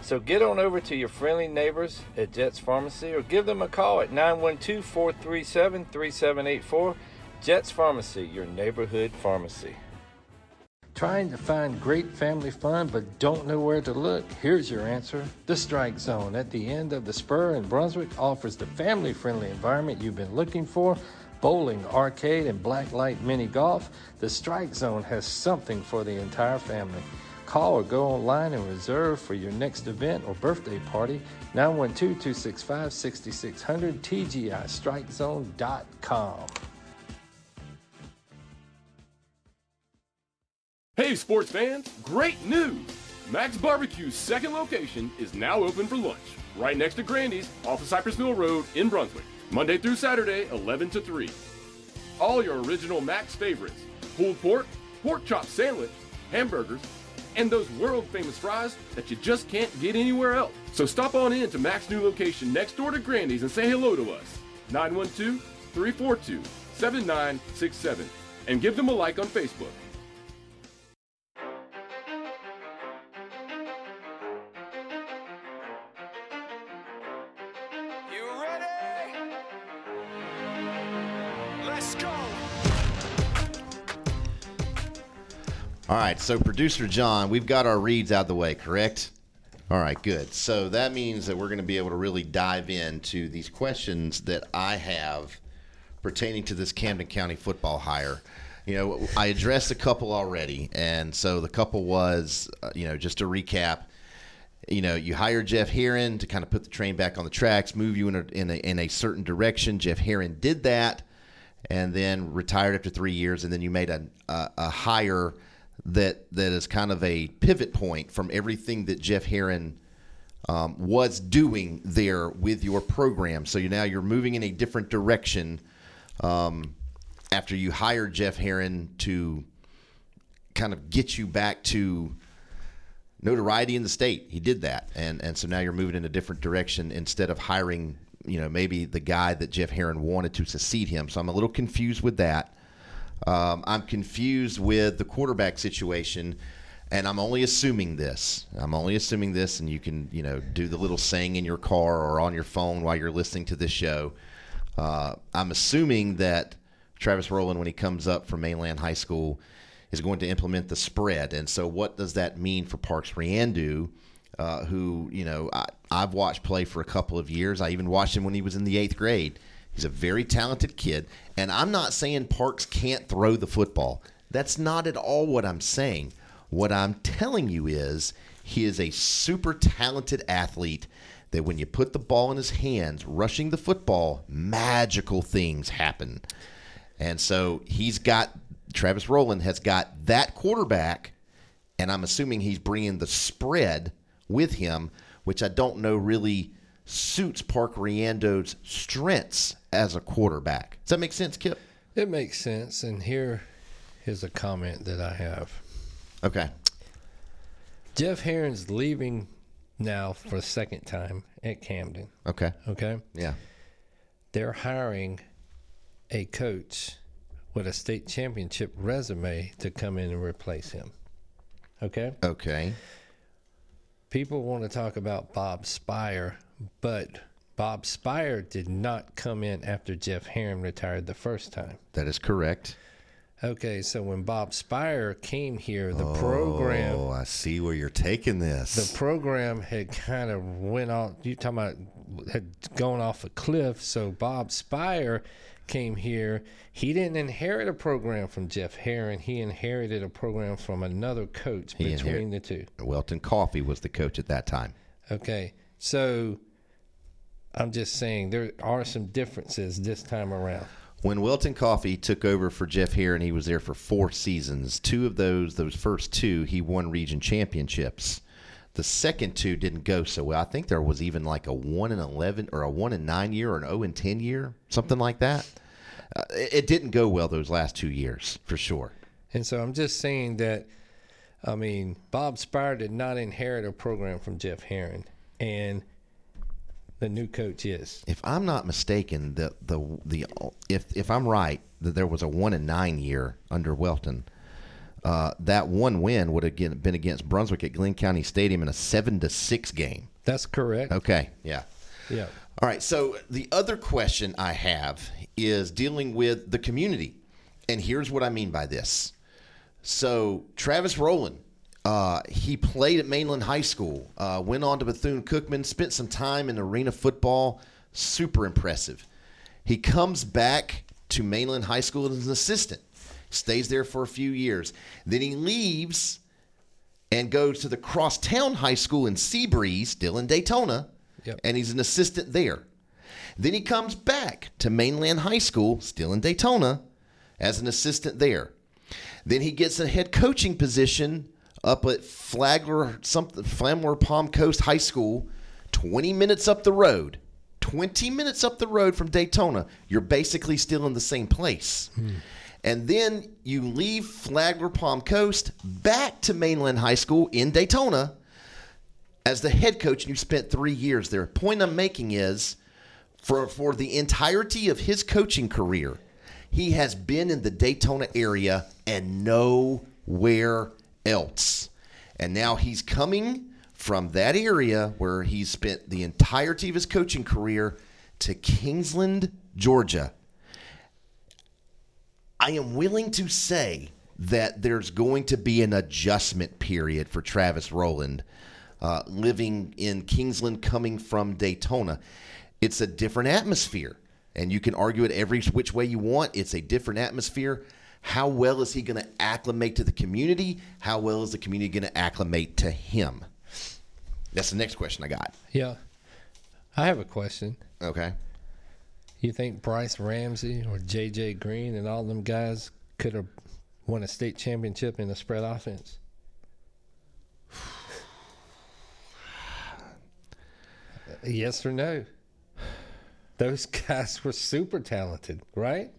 So get on over to your friendly neighbors at Jets Pharmacy or give them a call at nine one two, four three seven, three seven eight four. Jets Pharmacy, your neighborhood pharmacy. Trying to find great family fun but don't know where to look? Here's your answer. The Strike Zone at the end of the Spur in Brunswick offers the family-friendly environment you've been looking for. Bowling, arcade, and blacklight mini golf. The Strike Zone has something for the entire family. Call or go online and reserve for your next event or birthday party. nine one two, two six five, six six zero zero, T G I strike zone dot com. Hey sports fans, great news! Max Barbecue's second location is now open for lunch, right next to Grandy's off of Cypress Mill Road in Brunswick, Monday through Saturday, eleven to three. All your original Max favorites, pulled pork, pork chop sandwich, hamburgers, and those world-famous fries that you just can't get anywhere else. So stop on in to Max's new location next door to Grandy's and say hello to us, nine one two, three four two, seven nine six seven, and give them a like on Facebook. All right, so Producer John, we've got our reads out of the way, correct? All right, good. So that means that we're going to be able to really dive into these questions that I have pertaining to this Camden County football hire. You know, I addressed a couple already, and so the couple was, uh, you know, just to recap, you know, you hire Jeff Herron to kind of put the train back on the tracks, move you in a, in a, in a certain direction. Jeff Herron did that and then retired after three years, and then you made a, a, a hire that that is kind of a pivot point from everything that Jeff Herron um, was doing there with your program. So you now you're moving in a different direction um, after you hired Jeff Herron to kind of get you back to notoriety in the state. He did that. And and so now you're moving in a different direction instead of hiring, you know, maybe the guy that Jeff Herron wanted to succeed him. So I'm a little confused with that. Um, I'm confused with the quarterback situation, and I'm only assuming this. I'm only assuming this, and you can, you know, do the little saying in your car or on your phone while you're listening to this show. Uh, I'm assuming that Travis Rowland, when he comes up from Mainland High School, is going to implement the spread. And so what does that mean for Parks Riandu, uh, who, you know, I, I've watched play for a couple of years. I even watched him when he was in the eighth grade. He's a very talented kid, and I'm not saying Parks can't throw the football. That's not at all what I'm saying. What I'm telling you is he is a super talented athlete that when you put the ball in his hands, rushing the football, magical things happen. And so he's got – Travis Rowland has got that quarterback, and I'm assuming he's bringing the spread with him, which I don't know really suits Park Riando's strengths as a quarterback. Does that make sense, Kip? It makes sense, and here is a comment that I have. Okay. Jeff Herron's leaving now for the second time at Camden. Okay. Okay? Yeah. They're hiring a coach with a state championship resume to come in and replace him. Okay? Okay. People want to talk about Bob Spire, but Bob Spire did not come in after Jeff Herron retired the first time. That is correct. Okay, so when Bob Spire came here, the oh, program... Oh, I see where you're taking this. The program had kind of went off... You're talking about had gone off a cliff. So Bob Spire came here. He didn't inherit a program from Jeff Herron. He inherited a program from another coach he between the two. Welton Coffey was the coach at that time. Okay, so... I'm just saying there are some differences this time around. When Welton Coffey took over for Jeff Herron, he was there for four seasons. Two of those, those first two, he won region championships. The second two didn't go so well. I think there was even like a one and eleven or a one and nine year or an oh and ten year, something like that. Uh, it, it didn't go well those last two years for sure. And so I'm just saying that, I mean, Bob Spire did not inherit a program from Jeff Herron. And the new coach is. If I'm not mistaken, the the the if if I'm right that there was a one and nine year under Welton, uh, that one win would have been against Brunswick at Glenn County Stadium in a seven to six game. That's correct. Okay. Yeah. Yeah. All right. So the other question I have is dealing with the community, and here's what I mean by this. So Travis Rowland. Uh, he played at Mainland High School, uh, went on to Bethune-Cookman, spent some time in arena football. Super impressive. He comes back to Mainland High School as an assistant, stays there for a few years. Then he leaves and goes to the Crosstown High School in Seabreeze, still in Daytona, yep. And he's an assistant there. Then he comes back to Mainland High School, still in Daytona, as an assistant there. Then he gets a head coaching position up at Flagler, something, Flagler Palm Coast High School, twenty minutes up the road, twenty minutes up the road from Daytona. You're basically still in the same place. Hmm. And then you leave Flagler Palm Coast back to Mainland High School in Daytona as the head coach, and you spent three years there. Point I'm making is for, for the entirety of his coaching career, he has been in the Daytona area and nowhere else. And now he's coming from that area where he spent the entirety of his coaching career to Kingsland, Georgia. I am willing to say that there's going to be an adjustment period for Travis Rowland, uh, living in Kingsland, coming from Daytona. It's a different atmosphere, and you can argue it every which way you want. It's a different atmosphere. How well is he going to acclimate to the community? How well is the community going to acclimate to him? That's the next question I got. Yeah. I have a question. Okay. You think Bryce Ramsey or J J. Green and all them guys could have won a state championship in the spread offense? Yes or no? Those guys were super talented, right?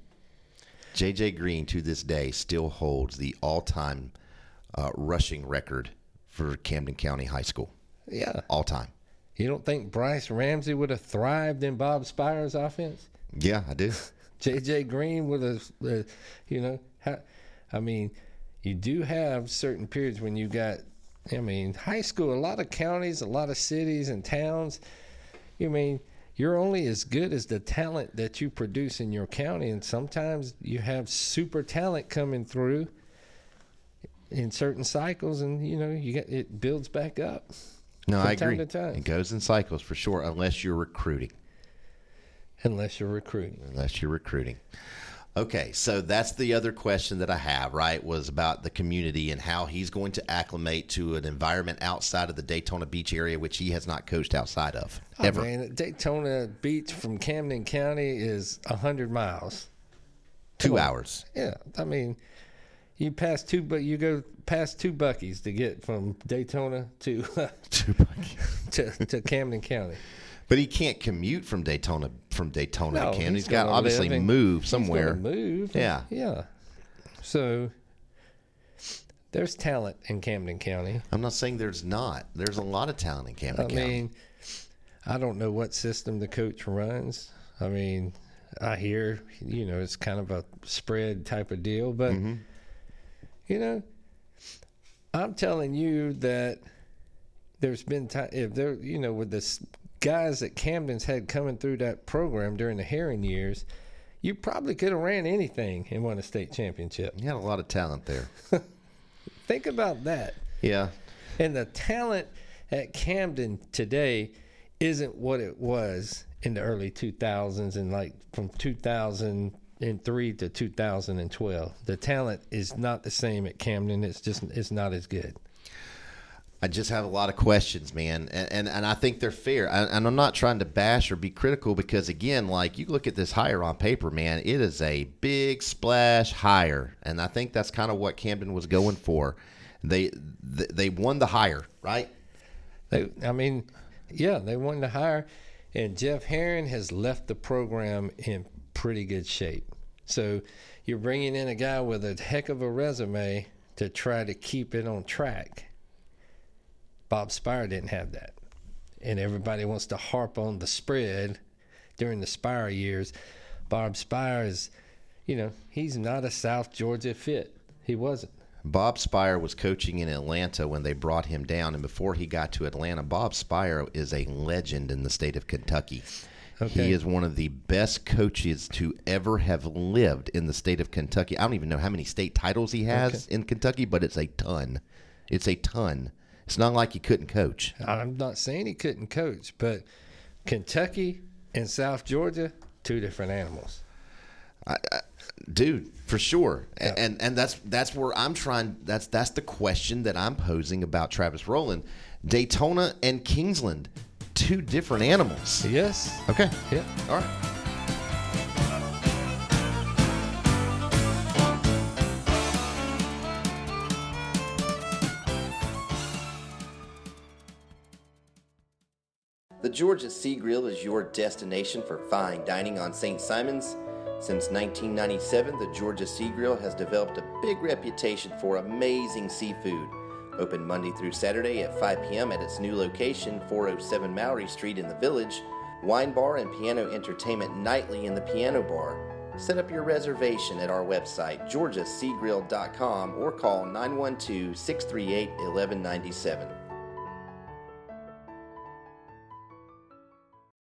J J. Green, to this day, still holds the all-time uh, rushing record for Camden County High School. Yeah. All time. You don't think Bryce Ramsey would have thrived in Bob Spire's offense? Yeah, I do. J J. Green would have, uh, you know, ha- I mean, you do have certain periods when you got, I mean, high school, a lot of counties, a lot of cities and towns, you mean, you're only as good as the talent that you produce in your county, and sometimes you have super talent coming through in certain cycles, and, you know, you get, it builds back up. No, I agree. From time to time. It goes in cycles for sure, unless you're recruiting. Unless you're recruiting. Unless you're recruiting. Okay, so that's the other question that I have, right, was about the community and how he's going to acclimate to an environment outside of the Daytona Beach area, which he has not coached outside of, oh, ever. Man, Daytona Beach from Camden County is one hundred miles. Two Come hours. On. Yeah, I mean, you pass two, but you go past two Buc-ee's to get from Daytona to, two Buc-ee's. to, to Camden County. But he can't commute from Daytona from Daytona no, to Camden. He's, he's got to obviously move somewhere. He's move. Yeah. Yeah. So there's talent in Camden County. I'm not saying there's not. There's a lot of talent in Camden I County. I mean, I don't know what system the coach runs. I mean, I hear, you know, it's kind of a spread type of deal. But, mm-hmm. you know, I'm telling you that there's been time, if there, you know, with this – guys that Camden's had coming through that program during the Herron years, you probably could have ran anything and won a state championship. You had a lot of talent there. Think about that. Yeah. And the talent at Camden today isn't what it was in the early two thousands and like from two thousand three to two thousand twelve. The talent is not the same at Camden. It's just it's not as good. I just have a lot of questions, man, and and, and I think they're fair. I, and I'm not trying to bash or be critical because, again, like you look at this hire on paper, man, it is a big splash hire, and I think that's kind of what Camden was going for. They th- they won the hire, right? They, I mean, yeah, they won the hire, and Jeff Herron has left the program in pretty good shape. So you're bringing in a guy with a heck of a resume to try to keep it on track. Bob Spire didn't have that. And everybody wants to harp on the spread during the Spire years. Bob Spire is, you know, he's not a South Georgia fit. He wasn't. Bob Spire was coaching in Atlanta when they brought him down. And before he got to Atlanta, Bob Spire is a legend in the state of Kentucky. Okay. He is one of the best coaches to ever have lived in the state of Kentucky. I don't even know how many state titles he has okay. in Kentucky, but it's a ton. It's a ton. It's not like he couldn't coach. I'm not saying he couldn't coach, but Kentucky and South Georgia, two different animals. I, I, dude, for sure. Yeah. And and that's that's where I'm trying. That's that's the question that I'm posing about Travis Rowland. Daytona and Kingsland, two different animals. Yes. Okay. Yeah. All right. The Georgia Sea Grill is your destination for fine dining on Saint Simons. Since nineteen ninety-seven, the Georgia Sea Grill has developed a big reputation for amazing seafood. Open Monday through Saturday at five p.m. at its new location, four oh seven Mowry Street in the Village. Wine bar and piano entertainment nightly in the piano bar. Set up your reservation at our website, georgia sea grill dot com, or call nine one two, six three eight, one one nine seven.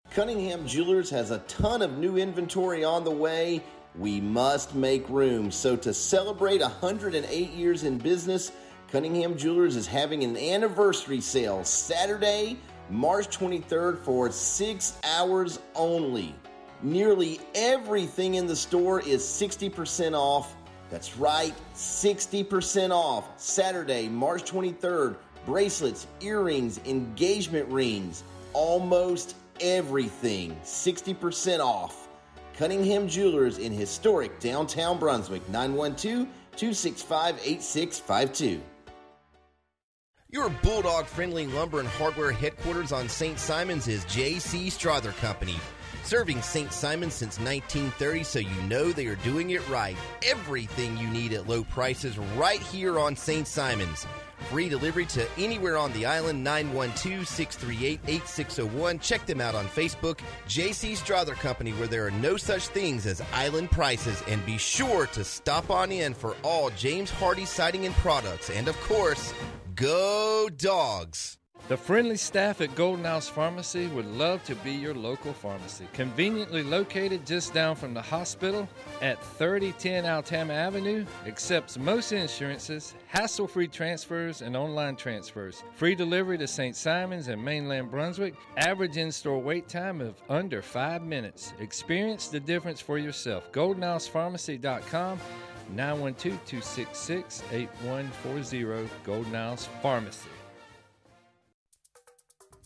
Cunningham Jewelers has a ton of new inventory on the way. We must make room. So to celebrate one hundred eight years in business, Cunningham Jewelers is having an anniversary sale Saturday, March twenty-third for six hours only. Nearly everything in the store is sixty percent off. That's right, sixty percent off. Saturday, March twenty-third, bracelets, earrings, engagement rings, almost everything sixty percent off. Cunningham Jewelers in historic downtown Brunswick. Nine one two, two six five, eight six five two. Your Bulldog-friendly lumber and hardware headquarters on Saint Simons is J C. Strother Company, serving Saint Simons since nineteen thirty, so you know they are doing it right. Everything you need at low prices right here on Saint Simons. free delivery to anywhere on the island, nine one two, six three eight, eight six zero one. Check them out on Facebook, J C. Strother Company, where there are no such things as island prices. And be sure to stop on in for all James Hardie siding and products. And, of course, go Dogs! The friendly staff at Golden House Pharmacy would love to be your local pharmacy. Conveniently located just down from the hospital at thirty ten Altama Avenue. Accepts most insurances, hassle-free transfers, and online transfers. Free delivery to Saint Simons and mainland Brunswick. Average in-store wait time of under five minutes. Experience the difference for yourself. golden house pharmacy dot com, nine one two, two six six, eight one four zero, Golden House Pharmacy.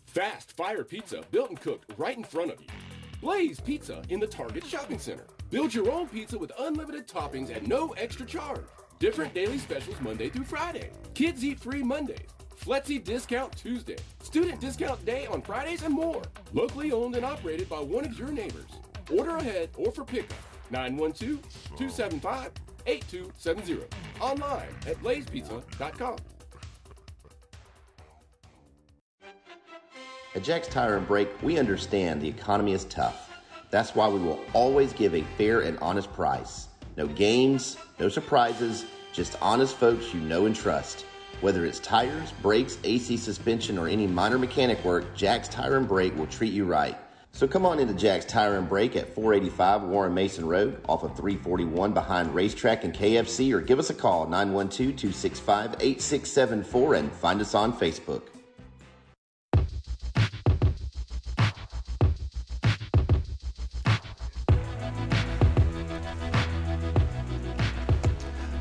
Fast Fire Pizza, built and cooked right in front of you. Blaze Pizza in the Target Shopping Center. Build your own pizza with unlimited toppings at no extra charge. Different daily specials Monday through Friday. Kids eat free Mondays. Flexi discount Tuesday. Student discount day on Fridays and more. Locally owned and operated by one of your neighbors. Order ahead or for pickup. nine one two, two seven five, eight two seven zero. Online at blaze pizza dot com. At Jack's Tire and Brake, we understand the economy is tough. That's why we will always give a fair and honest price. No games, no surprises, just honest folks you know and trust. Whether it's tires, brakes, A C suspension, or any minor mechanic work, Jack's Tire and Brake will treat you right. So come on into Jack's Tire and Brake at four eighty-five Warren Mason Road, off of three forty-one behind Racetrack and K F C, or give us a call, nine one two, two six five, eight six seven four, and find us on Facebook.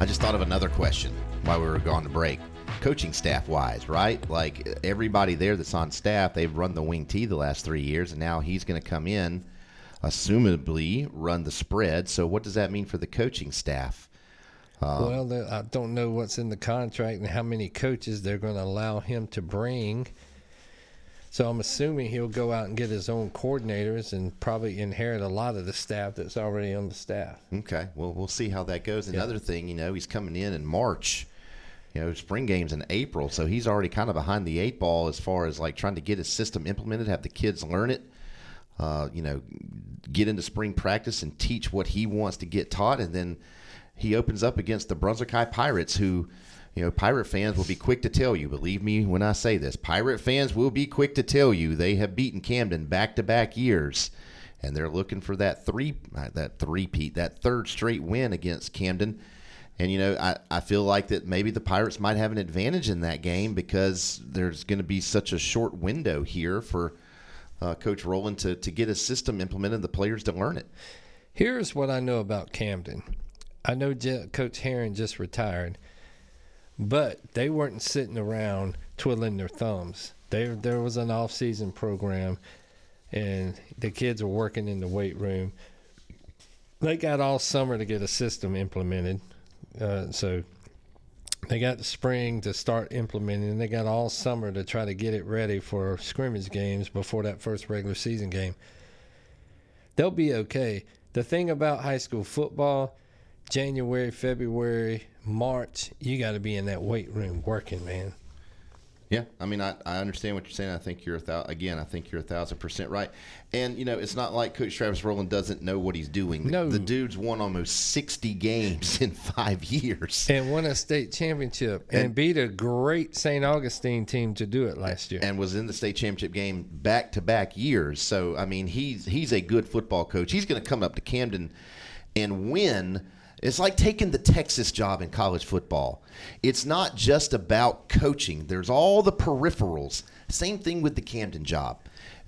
I just thought of another question while we were gone to break. Coaching staff-wise, right? Like, everybody there that's on staff, they've run the wing tee the last three years, and now he's going to come in, assumably run the spread. So what does that mean for the coaching staff? Um, well, I don't know what's in the contract and how many coaches they're going to allow him to bring. So I'm assuming he'll go out and get his own coordinators and probably inherit a lot of the staff that's already on the staff. Okay. Well, we'll see how that goes. Another yeah. thing, you know, he's coming in in March. You know, spring game's in April, so he's already kind of behind the eight ball as far as, like, trying to get his system implemented, have the kids learn it, uh, you know, get into spring practice and teach what he wants to get taught. And then he opens up against the Brunswick High Pirates, who – you know, Pirate fans will be quick to tell you, believe me when I say this, Pirate fans will be quick to tell you they have beaten Camden back-to-back years, and they're looking for that three, that three-peat, that third straight win against Camden. And, you know, I, I feel like that maybe the Pirates might have an advantage in that game because there's going to be such a short window here for uh, Coach Rowland to, to get his system implemented, the players to learn it. Here's what I know about Camden. I know Je- Coach Herron just retired. But they weren't sitting around twiddling their thumbs. There, there was an off-season program, and the kids were working in the weight room. They got all summer to get a system implemented. Uh, so they got the spring to start implementing, and they got all summer to try to get it ready for scrimmage games before that first regular season game. They'll be okay. The thing about high school football, January, February, March, you got to be in that weight room working, man. Yeah, I mean, I, I understand what you're saying. I think you're a thou- again. I think you're a thousand percent right. And you know, it's not like Coach Travis Rowland doesn't know what he's doing. No, the, the dude's won almost sixty games in five years, and won a state championship, and, and beat a great Saint Augustine team to do it last year, and was in the state championship game back to back years. So, I mean, he's he's a good football coach. He's going to come up to Camden and win. It's like taking the Texas job in college football. It's not just about coaching. There's all the peripherals. Same thing with the Camden job.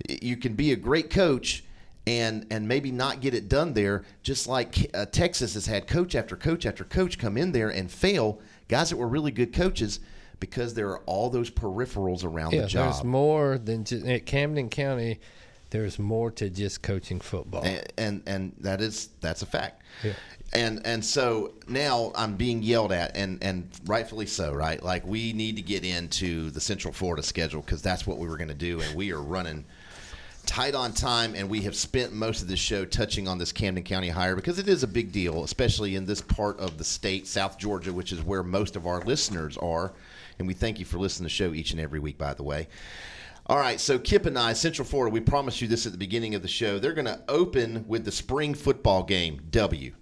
You can be a great coach and and maybe not get it done there, just like uh, Texas has had coach after coach after coach come in there and fail, guys that were really good coaches, because there are all those peripherals around yeah, the job. There's more than just, at Camden County, there's more to just coaching football. And and, and that is that's a fact. Yeah. And and so now I'm being yelled at, and, and rightfully so, right? Like, we need to get into the Central Florida schedule because that's what we were going to do, and we are running tight on time, and we have spent most of the show touching on this Camden County hire because it is a big deal, especially in this part of the state, South Georgia, which is where most of our listeners are. And we thank you for listening to the show each and every week, by the way. All right, so Kip and I, Central Florida, we promised you this at the beginning of the show. They're going to open with the spring football game, W.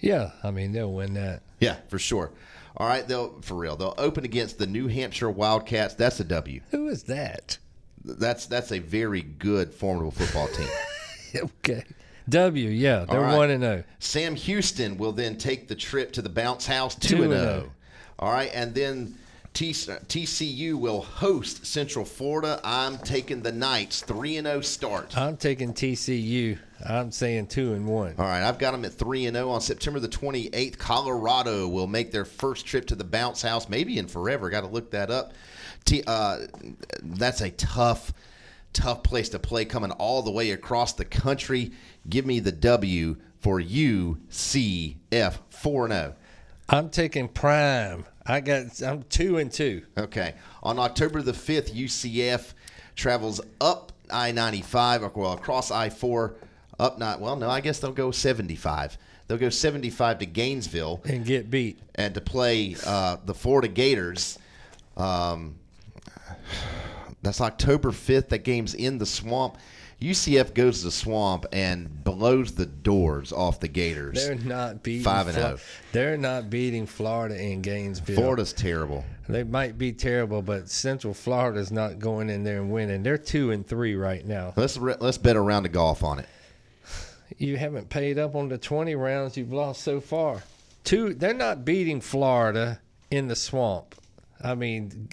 Yeah, I mean, they'll win that. Yeah, for sure. All right, they'll for real. They'll open against the New Hampshire Wildcats. That's a W. Who is that? That's that's a very good, formidable football team. Okay. W, yeah, they're right. one and oh. Sam Houston will then take the trip to the bounce house, two and oh. All right, and then T C U will host Central Florida. I'm taking the Knights, three and oh start. I'm taking T C U. I'm saying two and one. All right, I've got them at three and oh. On September the twenty-eighth, Colorado will make their first trip to the bounce house, maybe in forever. Got to look that up. T, uh, that's a tough, tough place to play, coming all the way across the country. Give me the W for U C F, four and oh. I'm taking Prime. I got, I'm two and two. Okay. On October the fifth, U C F travels up I ninety-five, well, across I four, up not, well, no, I guess they'll go seventy-five. They'll go seventy-five to Gainesville. And get beat. And to play uh, the Florida Gators. Um, that's October fifth. That game's in the Swamp. U C F goes to the Swamp and blows the doors off the Gators. They're not beating five and zero. They're not beating Florida in Gainesville. Florida's terrible. They might be terrible, but Central Florida's not going in there and winning. They're two and three right now. Let's re- let's bet a round of golf on it. You haven't paid up on the twenty rounds you've lost so far. Two. They're not beating Florida in the Swamp. I mean,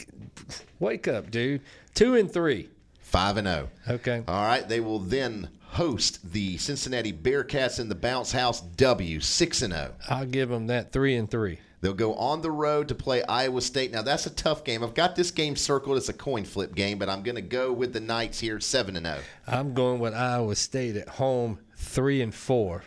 wake up, dude. Two and three. Five and oh. Okay. All right. They will then host the Cincinnati Bearcats in the bounce house, W, six and oh. I'll give them that, three and three. They'll go on the road to play Iowa State. Now, that's a tough game. I've got this game circled. It's a coin flip game, but I'm going to go with the Knights here, seven and oh. I'm going with Iowa State at home, three and four.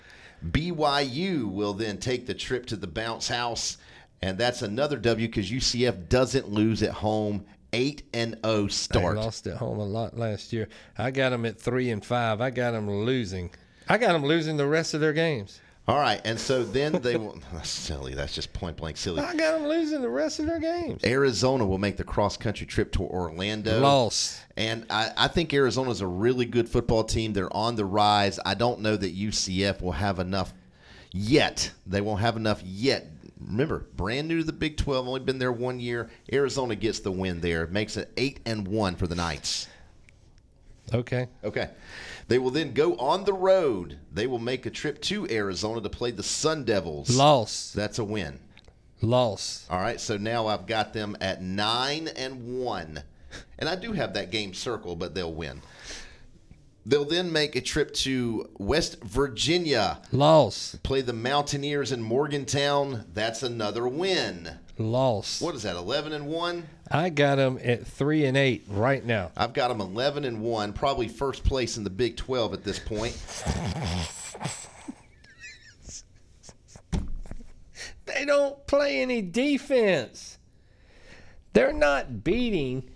B Y U will then take the trip to the bounce house, and that's another W because U C F doesn't lose at home. Eight and oh start. I lost at home a lot last year. I got them at three and five. I got them losing. I got them losing the rest of their games. All right, and so then they will. That's silly. That's just point blank silly. I got them losing the rest of their games. Arizona will make the cross country trip to Orlando. Loss. And I, I think Arizona's a really good football team. They're on the rise. I don't know that U C F will have enough yet. They won't have enough yet. Remember, brand new to the Big twelve, only been there one year. Arizona gets the win there, makes it eight and one for the Knights. Okay. Okay. They will then go on the road. They will make a trip to Arizona to play the Sun Devils. Loss. That's a win. Loss. All right, so now I've got them at nine and one. And I do have that game circled, but they'll win. They'll then make a trip to West Virginia. Loss. Play the Mountaineers in Morgantown. That's another win. Loss. What is that, eleven and one? I got them at three and eight right now. I've got them eleven and one, probably first place in the Big twelve at this point. They don't play any defense. They're not beating.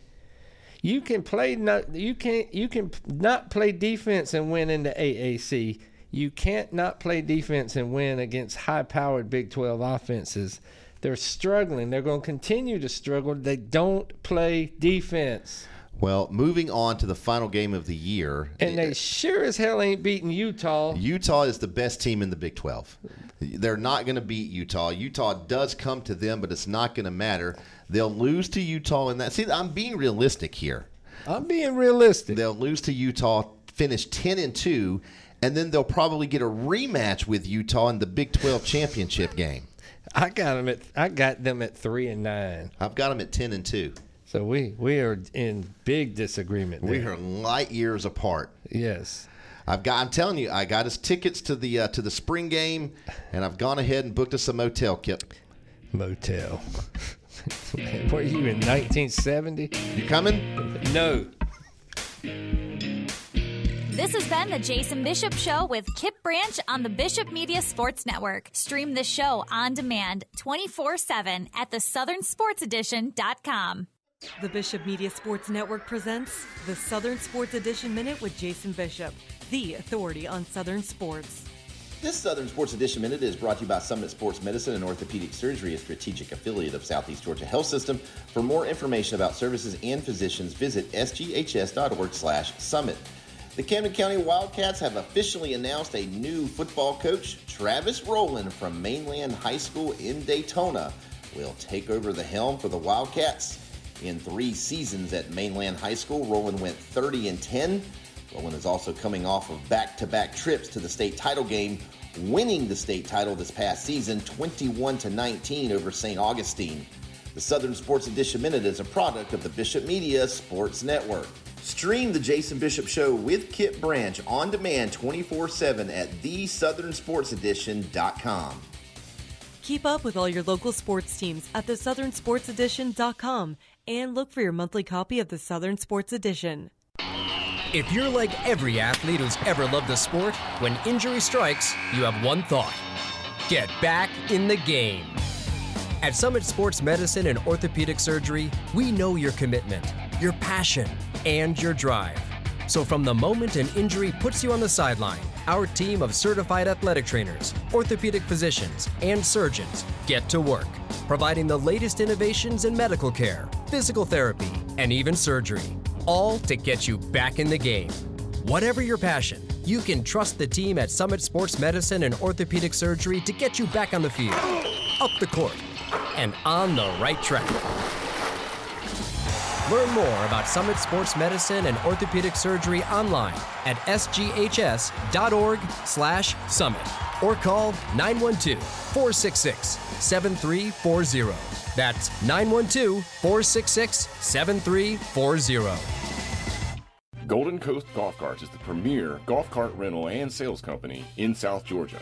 You can play not you can you can not play defense and win in the A A C. You can't not play defense and win against high-powered Big twelve offenses. They're struggling. They're going to continue to struggle. They don't play defense. Well, moving on to the final game of the year. And they sure as hell ain't beating Utah. Utah is the best team in the Big twelve. They're not going to beat Utah. Utah does come to them, but it's not going to matter. They'll lose to Utah in that. See, I'm being realistic here. I'm being realistic. They'll lose to Utah, finish ten and two, and then they'll probably get a rematch with Utah in the Big twelve championship game. I got them at I got them at three and nine. I've got them at ten and two. So we, we are in big disagreement there. We are light years apart. Yes. I've got, I'm telling you, I got us tickets to the uh, to the spring game, and I've gone ahead and booked us a motel, Kip. Motel. Were you in nineteen seventy? You coming? No. This has been the Jason Bishop Show with Kip Branch on the Bishop Media Sports Network. Stream the show on demand twenty-four seven at the southern sports edition dot com. The Bishop Media Sports Network presents the Southern Sports Edition Minute with Jason Bishop, the authority on Southern sports. This Southern Sports Edition Minute is brought to you by Summit Sports Medicine and Orthopedic Surgery, a strategic affiliate of Southeast Georgia Health System. For more information about services and physicians, visit sghs.org slash summit. The Camden County Wildcats have officially announced a new football coach. Travis Rowland from Mainland High School in Daytona will take over the helm for the Wildcats. In three seasons at Mainland High School, Rowland went thirty and ten. Rowland is also coming off of back-to-back trips to the state title game, winning the state title this past season twenty-one to nineteen over Saint Augustine. The Southern Sports Edition Minute is a product of the Bishop Media Sports Network. Stream the Jason Bishop Show with Kip Branch on demand twenty-four seven at the southern sports edition dot com. Keep up with all your local sports teams at the southern sports edition dot com and look for your monthly copy of the Southern Sports Edition. If you're like every athlete who's ever loved the sport, when injury strikes, you have one thought: get back in the game. At Summit Sports Medicine and Orthopedic Surgery, we know your commitment, your passion, and your drive. So from the moment an injury puts you on the sideline, our team of certified athletic trainers, orthopedic physicians, and surgeons get to work, providing the latest innovations in medical care, physical therapy, and even surgery, all to get you back in the game. Whatever your passion, you can trust the team at Summit Sports Medicine and Orthopedic Surgery to get you back on the field, up the court, and on the right track. Learn more about Summit Sports Medicine and Orthopedic Surgery online at sghs.org slash summit or call nine one two, four six six, seven three four zero. That's nine one two, four six six, seven three four zero. Golden Coast Golf Carts is the premier golf cart rental and sales company in South Georgia,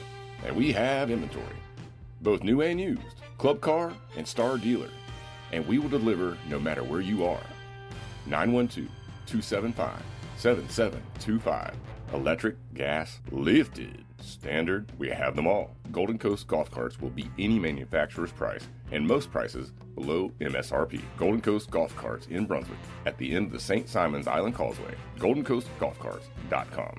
and we have inventory, both new and used, club car and star dealer, and we will deliver no matter where you are. nine one two, two seven five, seven seven two five. Electric, gas, lifted, standard, we have them all. Golden Coast Golf Carts will beat any manufacturer's price and most prices below M S R P. Golden Coast Golf Carts in Brunswick at the end of the Saint Simons Island Causeway. golden coast golf carts dot com.